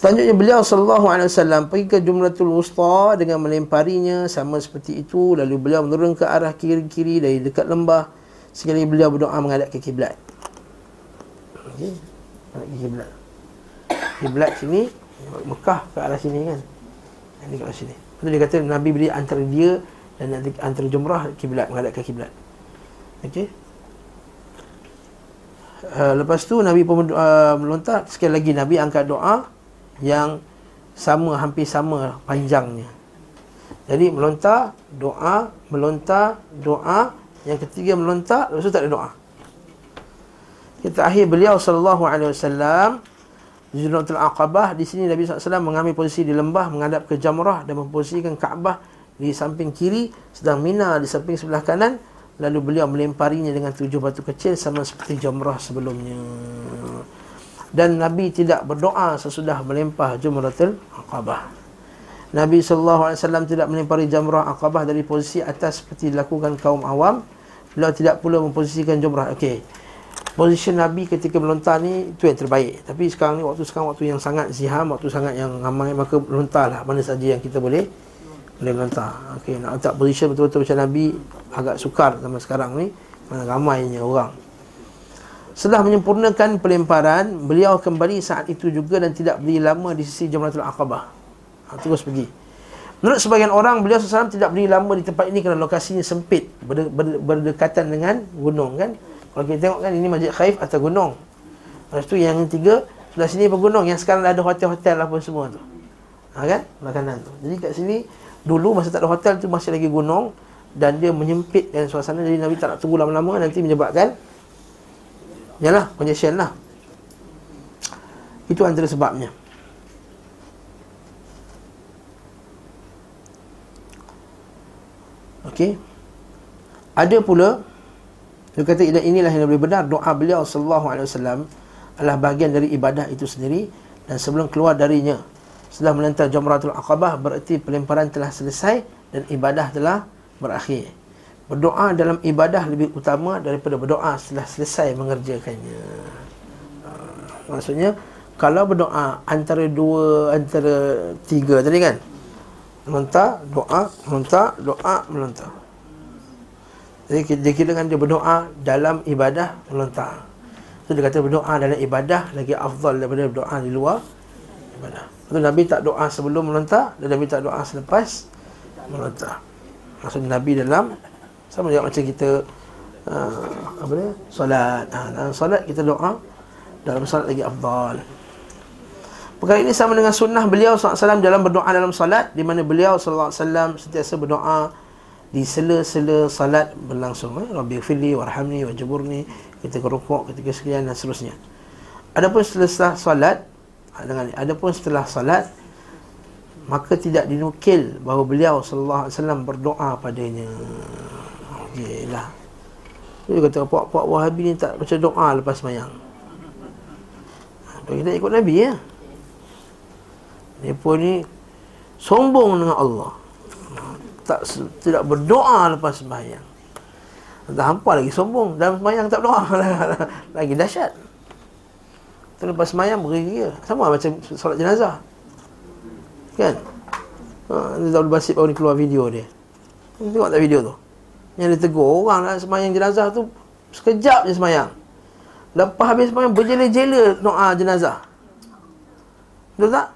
Selanjutnya beliau sallallahu alaihi wasallam pergi ke Jumratul Wusta dengan melemparinya sama seperti itu. Lalu beliau menurun ke arah kiri-kiri dari dekat lembah. Sekali beliau berdoa menghadap ke kiblat. Okey. Ke kiblat. Kiblat sini Mekah ke arah sini kan. Ini ke arah sini. Lepas tu dia kata Nabi beri antara dia dan antara jumrah kiblat menghadap ke kiblat. Okey. Uh, lepas tu Nabi pun uh, melontar. Sekali lagi Nabi angkat doa yang sama, hampir sama panjangnya. Jadi melontar, doa, melontar, doa. Yang ketiga melontar, lepas tu tak ada doa. Kita akhir beliau sallallahu alaihi wasallam di Jumratul Aqabah. Di sini Nabi sallallahu alaihi wasallam mengambil posisi di lembah menghadap ke Jamrah dan memposisikan Kaabah di samping kiri, sedang Mina di samping sebelah kanan. Lalu beliau melemparinya dengan tujuh batu kecil sama seperti Jamrah sebelumnya. Dan Nabi tidak berdoa sesudah melempar Jumratul Aqabah. Nabi sallallahu alaihi wasallam tidak melempari Jamrah Aqabah dari posisi atas seperti dilakukan kaum awam. Beliau tidak pula memposisikan Jamrah. Okey, posisi Nabi ketika melontar ni, itu yang terbaik. Tapi sekarang ni, waktu sekarang waktu yang sangat ziham, waktu sangat yang ramai, maka lontarlah mana saja yang kita boleh boleh melontar. Okey, nak letak posisi betul-betul macam Nabi agak sukar zaman sekarang ni, mana ramainya orang. Setelah menyempurnakan pelemparan, beliau kembali saat itu juga dan tidak beri lama di sisi Jamratul Aqabah. Ha, terus pergi. Menurut sebahagian orang, beliau sallallahu alaihi wasallam tidak beri lama di tempat ini kerana lokasinya sempit, berde, berde, berdekatan dengan gunung kan. Kalau kita tengok kan, ini Masjid Khaif atau gunung. Lepas tu yang ketiga, sebelah sini pun gunung. Yang sekarang ada hotel-hotel apa semua tu, ha, kan? Makanan tu. Jadi kat sini, dulu masa tak ada hotel tu masih lagi gunung. Dan dia menyempitkan suasana. Jadi Nabi tak nak tunggu lama-lama, nanti menyebabkan yalah, congestion lah. Itu antara sebabnya. Okey. Ada pula dia kata inilah yang lebih benar, doa beliau sallallahu alaihi wasallam adalah bahagian dari ibadah itu sendiri dan sebelum keluar darinya. Setelah melontar Jamratul Aqabah bererti pelemparan telah selesai dan ibadah telah berakhir. Berdoa dalam ibadah lebih utama daripada berdoa setelah selesai mengerjakannya. Maksudnya kalau berdoa antara dua, antara tiga tadi kan, melontar, doa, melontar, doa, melontar. Jadi dia kira kan dia berdoa dalam ibadah melontar. So dia kata berdoa dalam ibadah lagi afdal daripada berdoa di luar ibadah. So Nabi tak doa sebelum melontar dan Nabi tak doa selepas melontar. Maksud Nabi dalam, sama juga macam kita uh, apa dia? Solat. Ha, dalam solat kita doa, dalam solat lagi afdal. Perkara ini sama dengan sunnah beliau sallallahu alaihi wasallam dalam berdoa dalam solat, di mana beliau sallallahu alaihi wasallam sentiasa berdoa di sela-sela salat berlangsung. eh? Rabbighfirli warhamni wajburni, ketika rukuk, ketika sekian dan seterusnya. Adapun setelah salat, dengan adapun setelah salat maka tidak dinukil bahawa beliau sallallahu alaihi wasallam berdoa padanya. Okeylah. Dia kata puak-puak Wahabi ni tak baca doa lepas sembahyang. Dia nak ikut Nabi ya. Dia pun ni sombong dengan Allah. Tak tidak berdoa lepas sembahyang. Dah hampa lagi sombong. Dalam sembahyang tak berdoa lagi dahsyat. Lepas sembahyang beria. Sama macam solat jenazah. Kan? Ha, dia dah basip baru ni keluar video dia. Tengok tak video tu? Yang dia tegur orang dalam sembahyang jenazah tu sekejap je sembahyang. Lepas habis sembahyang berjela-jela doa jenazah. Betul tak?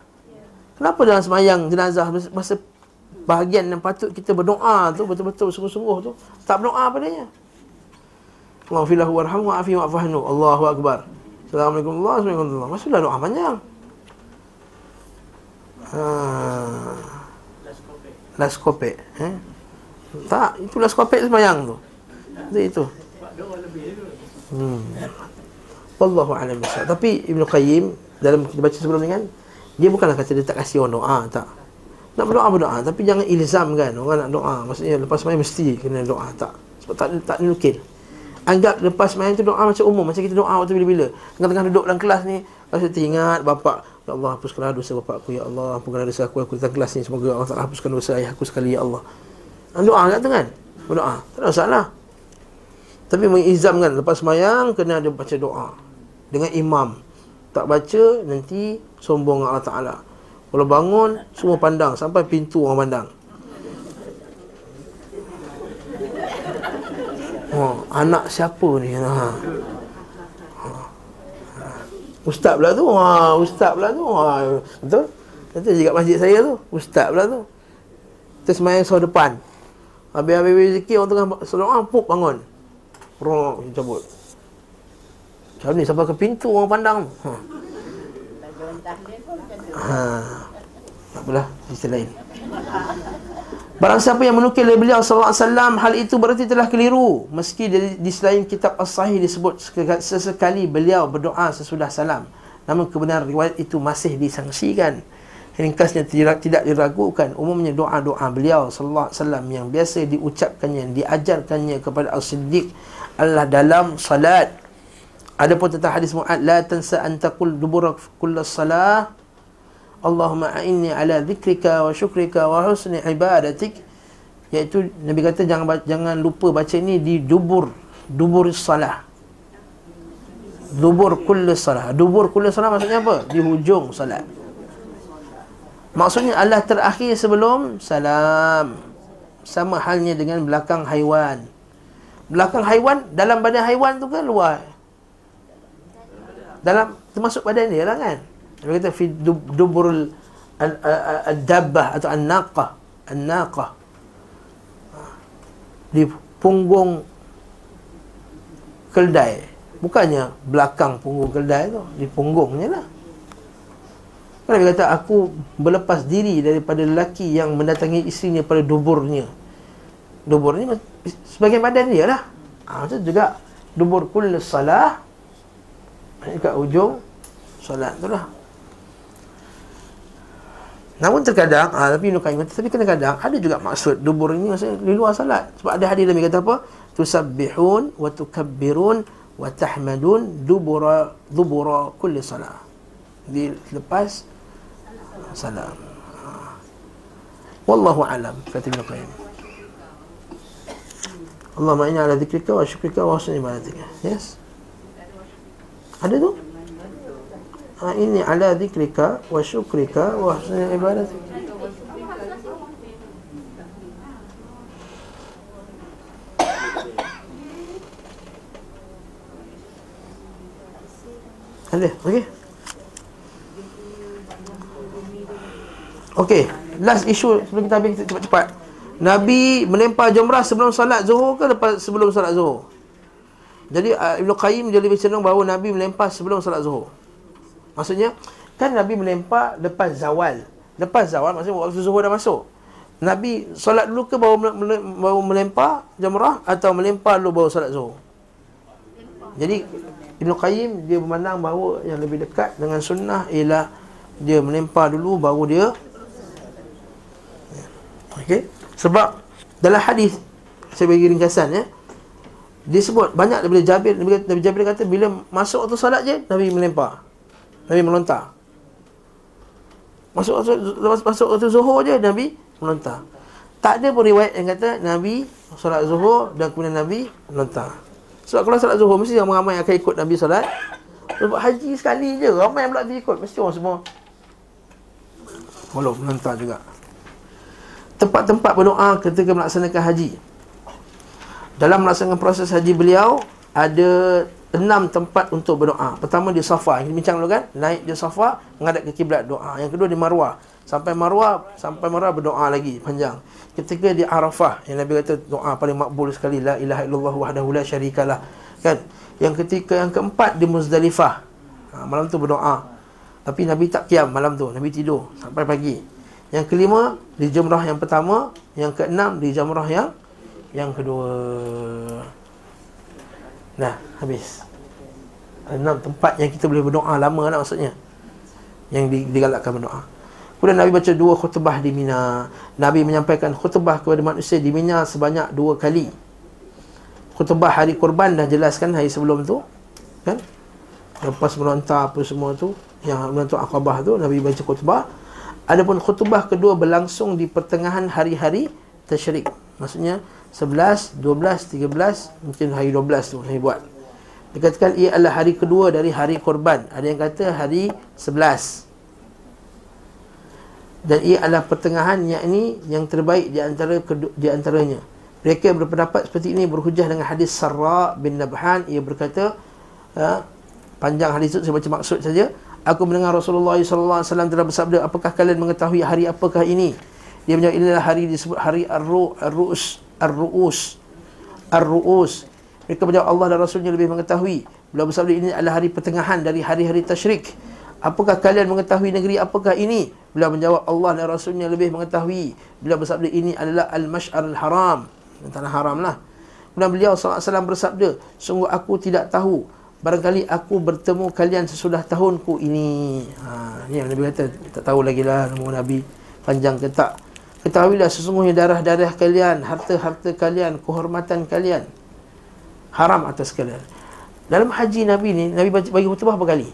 Kenapa dalam sembahyang jenazah masa bahagian yang patut kita berdoa tu, betul-betul sungguh-sungguh tu, tak berdoa padanya. Allahumma warhamhu wa afi wa fahnu. Allahu akbar. Assalamualaikum warahmatullahi wabarakatuh. Maksudlah doa panjang. Ha. Last kopek. Eh? Tak, itu last kopek sembahyang tu. Itu itu. Hmm. Wallahu a'lam. Tapi Ibn Qayyim dalam kita baca sebelum ni kan, dia bukanlah kata dia tak kasih orang doa, tak. Nak berdoa, berdoa. Tapi jangan ilzamkan orang nak doa. Maksudnya lepas main mesti kena doa. Tak. Sebab tak, tak nukil. Anggap lepas main tu doa macam umum. Macam kita doa waktu bila-bila. Tengah-tengah duduk dalam kelas ni. Lepas tu ingat bapak. Ya Allah, hapuskanlah dosa bapak aku. Ya Allah, ampunkanlah dosa aku. Aku datang kelas ni. Semoga Allah tak hapuskan dosa ayah aku sekali. Ya Allah. Doa kat tu kan? Berdoa. Tak ada masalah. Tapi mengilzamkan. Lepas mayang, kena ada baca doa. Dengan imam. Tak baca, nanti sombong Allah Ta'ala. Kalau bangun, semua pandang. Sampai pintu orang pandang. Oh, anak siapa ni? Ha. Ha. Ustaz pula tu. Ha, ustaz pula tu. Ha. Betul? Kata je kat masjid saya tu. Ustaz pula tu. Kita semayang suara depan. Habis-habis rezeki, orang tengah suara orang, puk bangun. Rok, cabut. Macam ni sampai ke pintu orang pandang. Ha. Ha. Tak apalah, cerita lain. Barang siapa yang menukil dari beliau sallallahu alaihi wasallam hal itu berarti telah keliru. Meski di selain kitab as-sahih disebut sesekali beliau berdoa sesudah salam, namun kebenaran riwayat itu masih disangsikan. Ringkasnya tidak diragukan umumnya doa-doa beliau sallallahu alaihi wasallam yang biasa diucapkannya, diajarkannya kepada as-siddiq Allah dalam salat. Adapun tentang hadis Mu'ad, la tansa an taqul dubura kullas salah, Allahumma a'inni ala zikrika wa syukrika wa husni ibadatik, iaitu Nabi kata jangan jangan lupa baca ni di dubur dubur salah. Dubur kullu salah. Dubur kullu salah maksudnya apa? Di hujung salat. Maksudnya Allah terakhir sebelum salam. Sama halnya dengan belakang haiwan. Belakang haiwan dalam badan haiwan tu ke luar? Dalam termasuk badan dia lah kan. Dia kata fi duburul ad-dabbah atau an-naqah, an-naqah, di punggung keldai. Bukannya belakang punggung keldai tu, di punggungnya lah. Dia kata aku berlepas diri daripada lelaki yang mendatangi isterinya pada duburnya. Dubur ni sebagai badan dia lah. Ha, macam juga dubur kull salah dekat hujung solat tu lah. Namun terkadang ah tapi Ibn Qayyim tapi kadang-kadang ada juga maksud dubur ini maksudnya di luar solat. Sebab ada hadis Nabi kata apa? Tusabbihun wa tukabbirun wa tahmadun dubura dubura kulli salat. Di lepas salam. Wallahu alam. Kata Ibn Qayyim. Allahumma inna ala zikrika wa syukrika wa husni ibadatika. Yes. Ada tu? Ha, ini ala zikrika wa syukrika wa husni ibadatik. Ada, okey. Okey, last issue sebelum kita habis, kita cepat-cepat. Nabi melempar jamrah sebelum solat Zuhur ke lepas sebelum solat Zuhur? Jadi Ibn Qayyim dia lebih cenderung bahawa Nabi melempar sebelum solat Zuhur. Maksudnya, kan Nabi melempar lepas zawal. Lepas zawal, maksudnya waktu Zuhur dah masuk. Nabi solat dulu ke baru melempar jamrah atau melempar dulu baru solat Zuhur? Jadi, Ibn Qayyim dia memandang bahawa yang lebih dekat dengan sunnah ialah dia melempar dulu baru dia. Okey. Sebab dalam hadis, saya bagi ringkasan ya, dia sebut banyak daripada Jabir. Nabi Jabir kata, bila masuk waktu solat je, Nabi melempar. Nabi melontar. Masuk lepas masuk waktu Zuhur je Nabi melontar. Tak ada pun riwayat yang kata Nabi solat Zuhur dan kemudian Nabi melontar. Sebab kalau solat Zuhur mesti ramai-ramai akan ikut Nabi solat. Sebab haji sekali je ramai pula dia ikut, mesti orang semua walau melontar juga. Tempat-tempat berdoa ketika melaksanakan haji. Dalam melaksanakan proses haji beliau ada enam tempat untuk berdoa. Pertama di Safa, yang bincang dulu kan, naik di Safa, menghadap ke kiblat doa. Yang kedua di Marwah, sampai Marwah, sampai Marwah berdoa lagi panjang. Ketiga di Arafah, yang Nabi kata doa paling makbul sekali, la ilaha illallah wahdahu la syarikalah, kan? Yang ketiga, yang keempat di Muzdalifah. Ha, malam tu berdoa. Tapi Nabi tak qiyam malam tu, Nabi tidur sampai pagi. Yang kelima di jamrah yang pertama, yang keenam di jamrah yang yang kedua. Nah, habis. Enam tempat yang kita boleh berdoa lama lah maksudnya. Yang digalakkan berdoa. Kemudian Nabi baca dua khutbah di Mina. Nabi menyampaikan khutbah kepada manusia di Mina sebanyak dua kali. Khutbah hari kurban dah jelaskan hari sebelum tu, kan? Lepas melontar apa semua tu, yang melontar Aqabah tu, Nabi baca khutbah. Adapun khutbah kedua berlangsung di pertengahan hari-hari tasyrik. Maksudnya sebelas, dua belas, tiga belas, mungkin hari dua belas tu saya buat. Dikatakan ia adalah hari kedua dari hari korban. Ada yang kata hari sebelas. Dan ia adalah pertengahan, yakni yang terbaik di antara di antaranya. Mereka yang berpendapat seperti ini berhujah dengan hadis Sarra bin Nabhan. Ia berkata, ha, panjang hadis itu saya baca maksud saja. Aku mendengar Rasulullah sallallahu alaihi wasallam telah bersabda, apakah kalian mengetahui hari apakah ini? Dia menjawab, inilah hari disebut hari Ar-Ru'us, Ar-Ru'us, Ar-Ru'us. Mereka menjawab, Allah dan Rasulnya lebih mengetahui. Beliau bersabda, ini adalah hari pertengahan dari hari-hari tasyrik. Apakah kalian mengetahui negeri apakah ini? Beliau menjawab, Allah dan Rasulnya lebih mengetahui. Beliau bersabda, ini adalah Al-Mash'ar Al-Haram, tanah haram lah. Kemudian beliau sallallahu alaihi wasallam bersabda, sungguh aku tidak tahu, barangkali aku bertemu kalian sesudah tahunku ini. Ha, ni Nabi kata, tak tahu lagi lah nama Nabi panjang ke tak. Ketahuilah sesungguhnya darah-darah kalian, harta-harta kalian, kehormatan kalian haram atas kalian. Dalam haji Nabi ni, Nabi bagi khutbah berapa kali?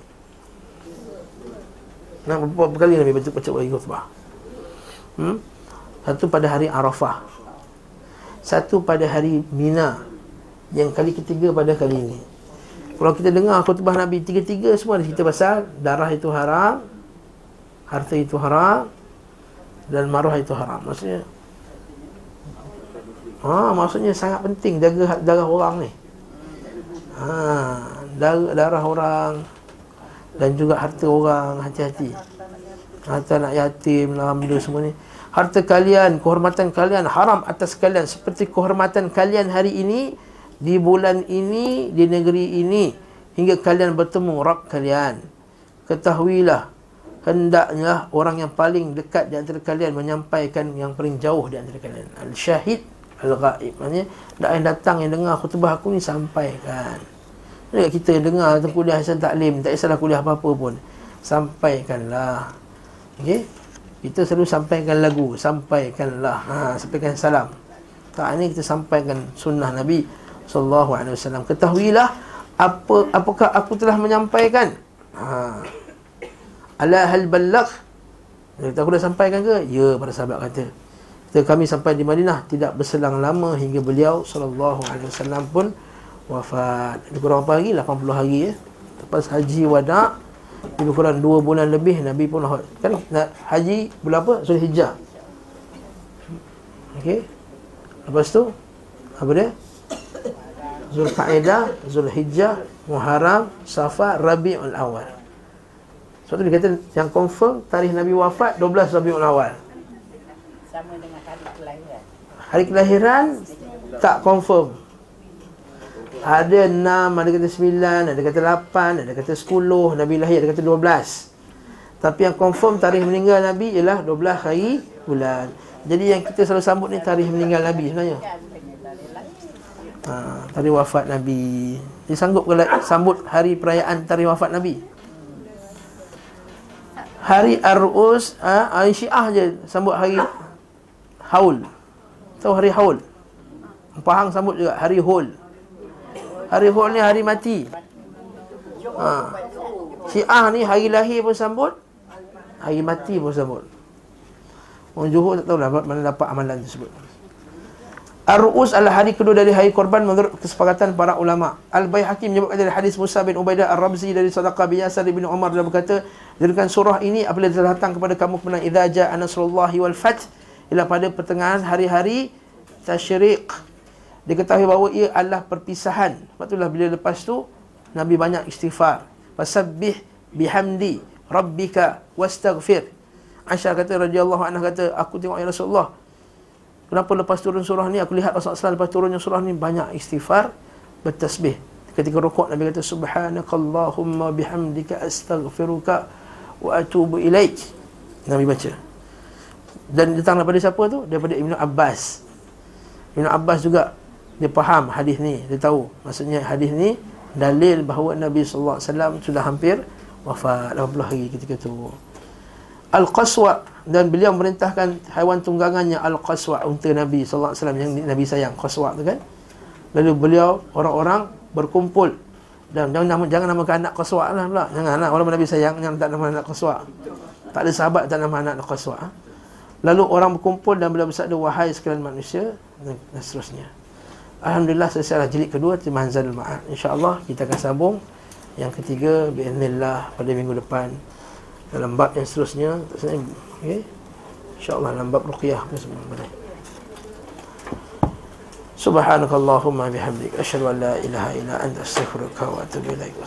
Nah, berapa kali Nabi baca baca khutbah? Hmm? Satu pada hari Arafah, satu pada hari Mina, yang kali ketiga pada kali ini. Kalau kita dengar khutbah Nabi, tiga-tiga semua ada cerita pasal darah itu haram, harta itu haram, dan maruah itu haram. Maksudnya, ha, maksudnya sangat penting jaga darah orang ni, ha, darah orang dan juga harta orang, hati-hati. Harta anak yatim, alhamdulillah semua ni. Harta kalian, kehormatan kalian haram atas kalian, seperti kehormatan kalian hari ini, di bulan ini, di negeri ini, hingga kalian bertemu Rabb kalian. Ketahuilah, hendaknya orang yang paling dekat di antara kalian menyampaikan yang paling jauh di antara kalian. Al-syahid, al-ghaib. Maksudnya, dak yang datang yang dengar khutbah aku ni, sampaikan. Mereka kita dengar tentang kuliah Hasan Taklim, tak kisahlah kuliah apa-apa pun, sampaikanlah. Okey, kita selalu sampaikan lagu, sampaikanlah, ha, sampaikan salam. Tak, ini kita sampaikan sunnah Nabi sallallahu alaihi wasallam. Ketahuilah apa, apakah aku telah menyampaikan. Ha, ala hal balagh, aku dah sampaikan ke? Ya, para sahabat kata. Kita kami sampai di Madinah tidak berselang lama hingga beliau sallallahu alaihi wasallam pun wafat. Lebih kurang apa lagi? lapan puluh hari ya. Lepas Haji Wada', lebih kurang dua bulan lebih Nabi pun wafat. Kan haji bulan apa? Zulhijjah. Okey. Lepas tu apa dia? Zulqaedah, Zulhijjah, Muharram, Safar, Rabiul Awal. Sebab tu dia kata yang confirm tarikh Nabi wafat dua belas Rabiul Awal. Sama dengan hari kelahiran. Hari kelahiran tak confirm. Ada enam, ada kata sembilan, ada kata lapan, ada kata sepuluh, Nabi lahir ada kata dua belas. Tapi yang confirm tarikh meninggal Nabi ialah dua belas hari bulan. Jadi yang kita selalu sambut ni tarikh meninggal Nabi sebenarnya. Ha, tarikh wafat Nabi. Dia sanggup ke sambut hari perayaan tarikh wafat Nabi? Hari Ar-Ru'us, ha, Aisyah je sambut hari Haul. Tahu hari Haul? Pahang sambut juga hari Haul. Hari Hul ni hari mati, ha. Syiah ni hari lahir pun sambut, hari mati pun sambut. Orang Johor tak tahulah mana dapat amalan tersebut. Ar-Ru'us adalah hari kedua dari hari korban menurut kesepakatan para ulama. Al-Baihaqi menyebutkan dari hadis Musa bin Ubaidah Ar-Rabzi dari Sadaqah bin Yasar bin Umar, dia berkata, jadikan surah ini apabila telah datang kepada kamu kemenangan, idza jaa nasrullahi wal fath, ialah pada pertengahan hari-hari tasyrik. Diketahui bahawa ia adalah perpisahan. Sebab itulah bila lepas tu Nabi banyak istighfar. Fasabbih bihamdi rabbika wastaghfir. Aisyah kata radhiyallahu anha kata, aku tengok ya Rasulullah, kenapa lepas turun surah ni aku lihat Rasulullah lepas turunnya surah ni banyak istighfar, bertasbih. Ketika rukuk Nabi kata subhanakallahumma bihamdika astaghfiruka wa atubu ilaik. Nabi baca. Dan datang daripada siapa tu? Daripada Ibn Abbas. Ibn Abbas juga dia faham hadis ni, dia tahu maksudnya hadis ni dalil bahawa Nabi sallallahu alaihi wasallam sudah hampir wafat lapan puluh hari ketika tu. Al-Qaswa', dan beliau memerintahkan haiwan tunggangannya Al-Qaswa', unta Nabi sallallahu alaihi wasallam yang Nabi sayang, Qaswa' tu kan. Lalu beliau orang-orang berkumpul, dan jangan nama, jangan namakan anak Qaswa' lah pula, janganlah orang Nabi sayang yang tak nama anak Qaswa'. Tak ada sahabat tak nama anak Qaswa'. Ha? Lalu orang berkumpul dan beliau bersabda, wahai sekalian manusia, dan seterusnya. Alhamdulillah, selesailah jilid kedua Kitab Zanul Ma'ad. InsyaAllah kita akan sambung yang ketiga biiznillah pada minggu depan, dalam bab yang seterusnya, okay? InsyaAllah dalam bab ruqyah pun semua boleh. Subhanakallahumma bihamdik asyhadu an la ilaha illa anta astaghfiruka wa atubu ilaik.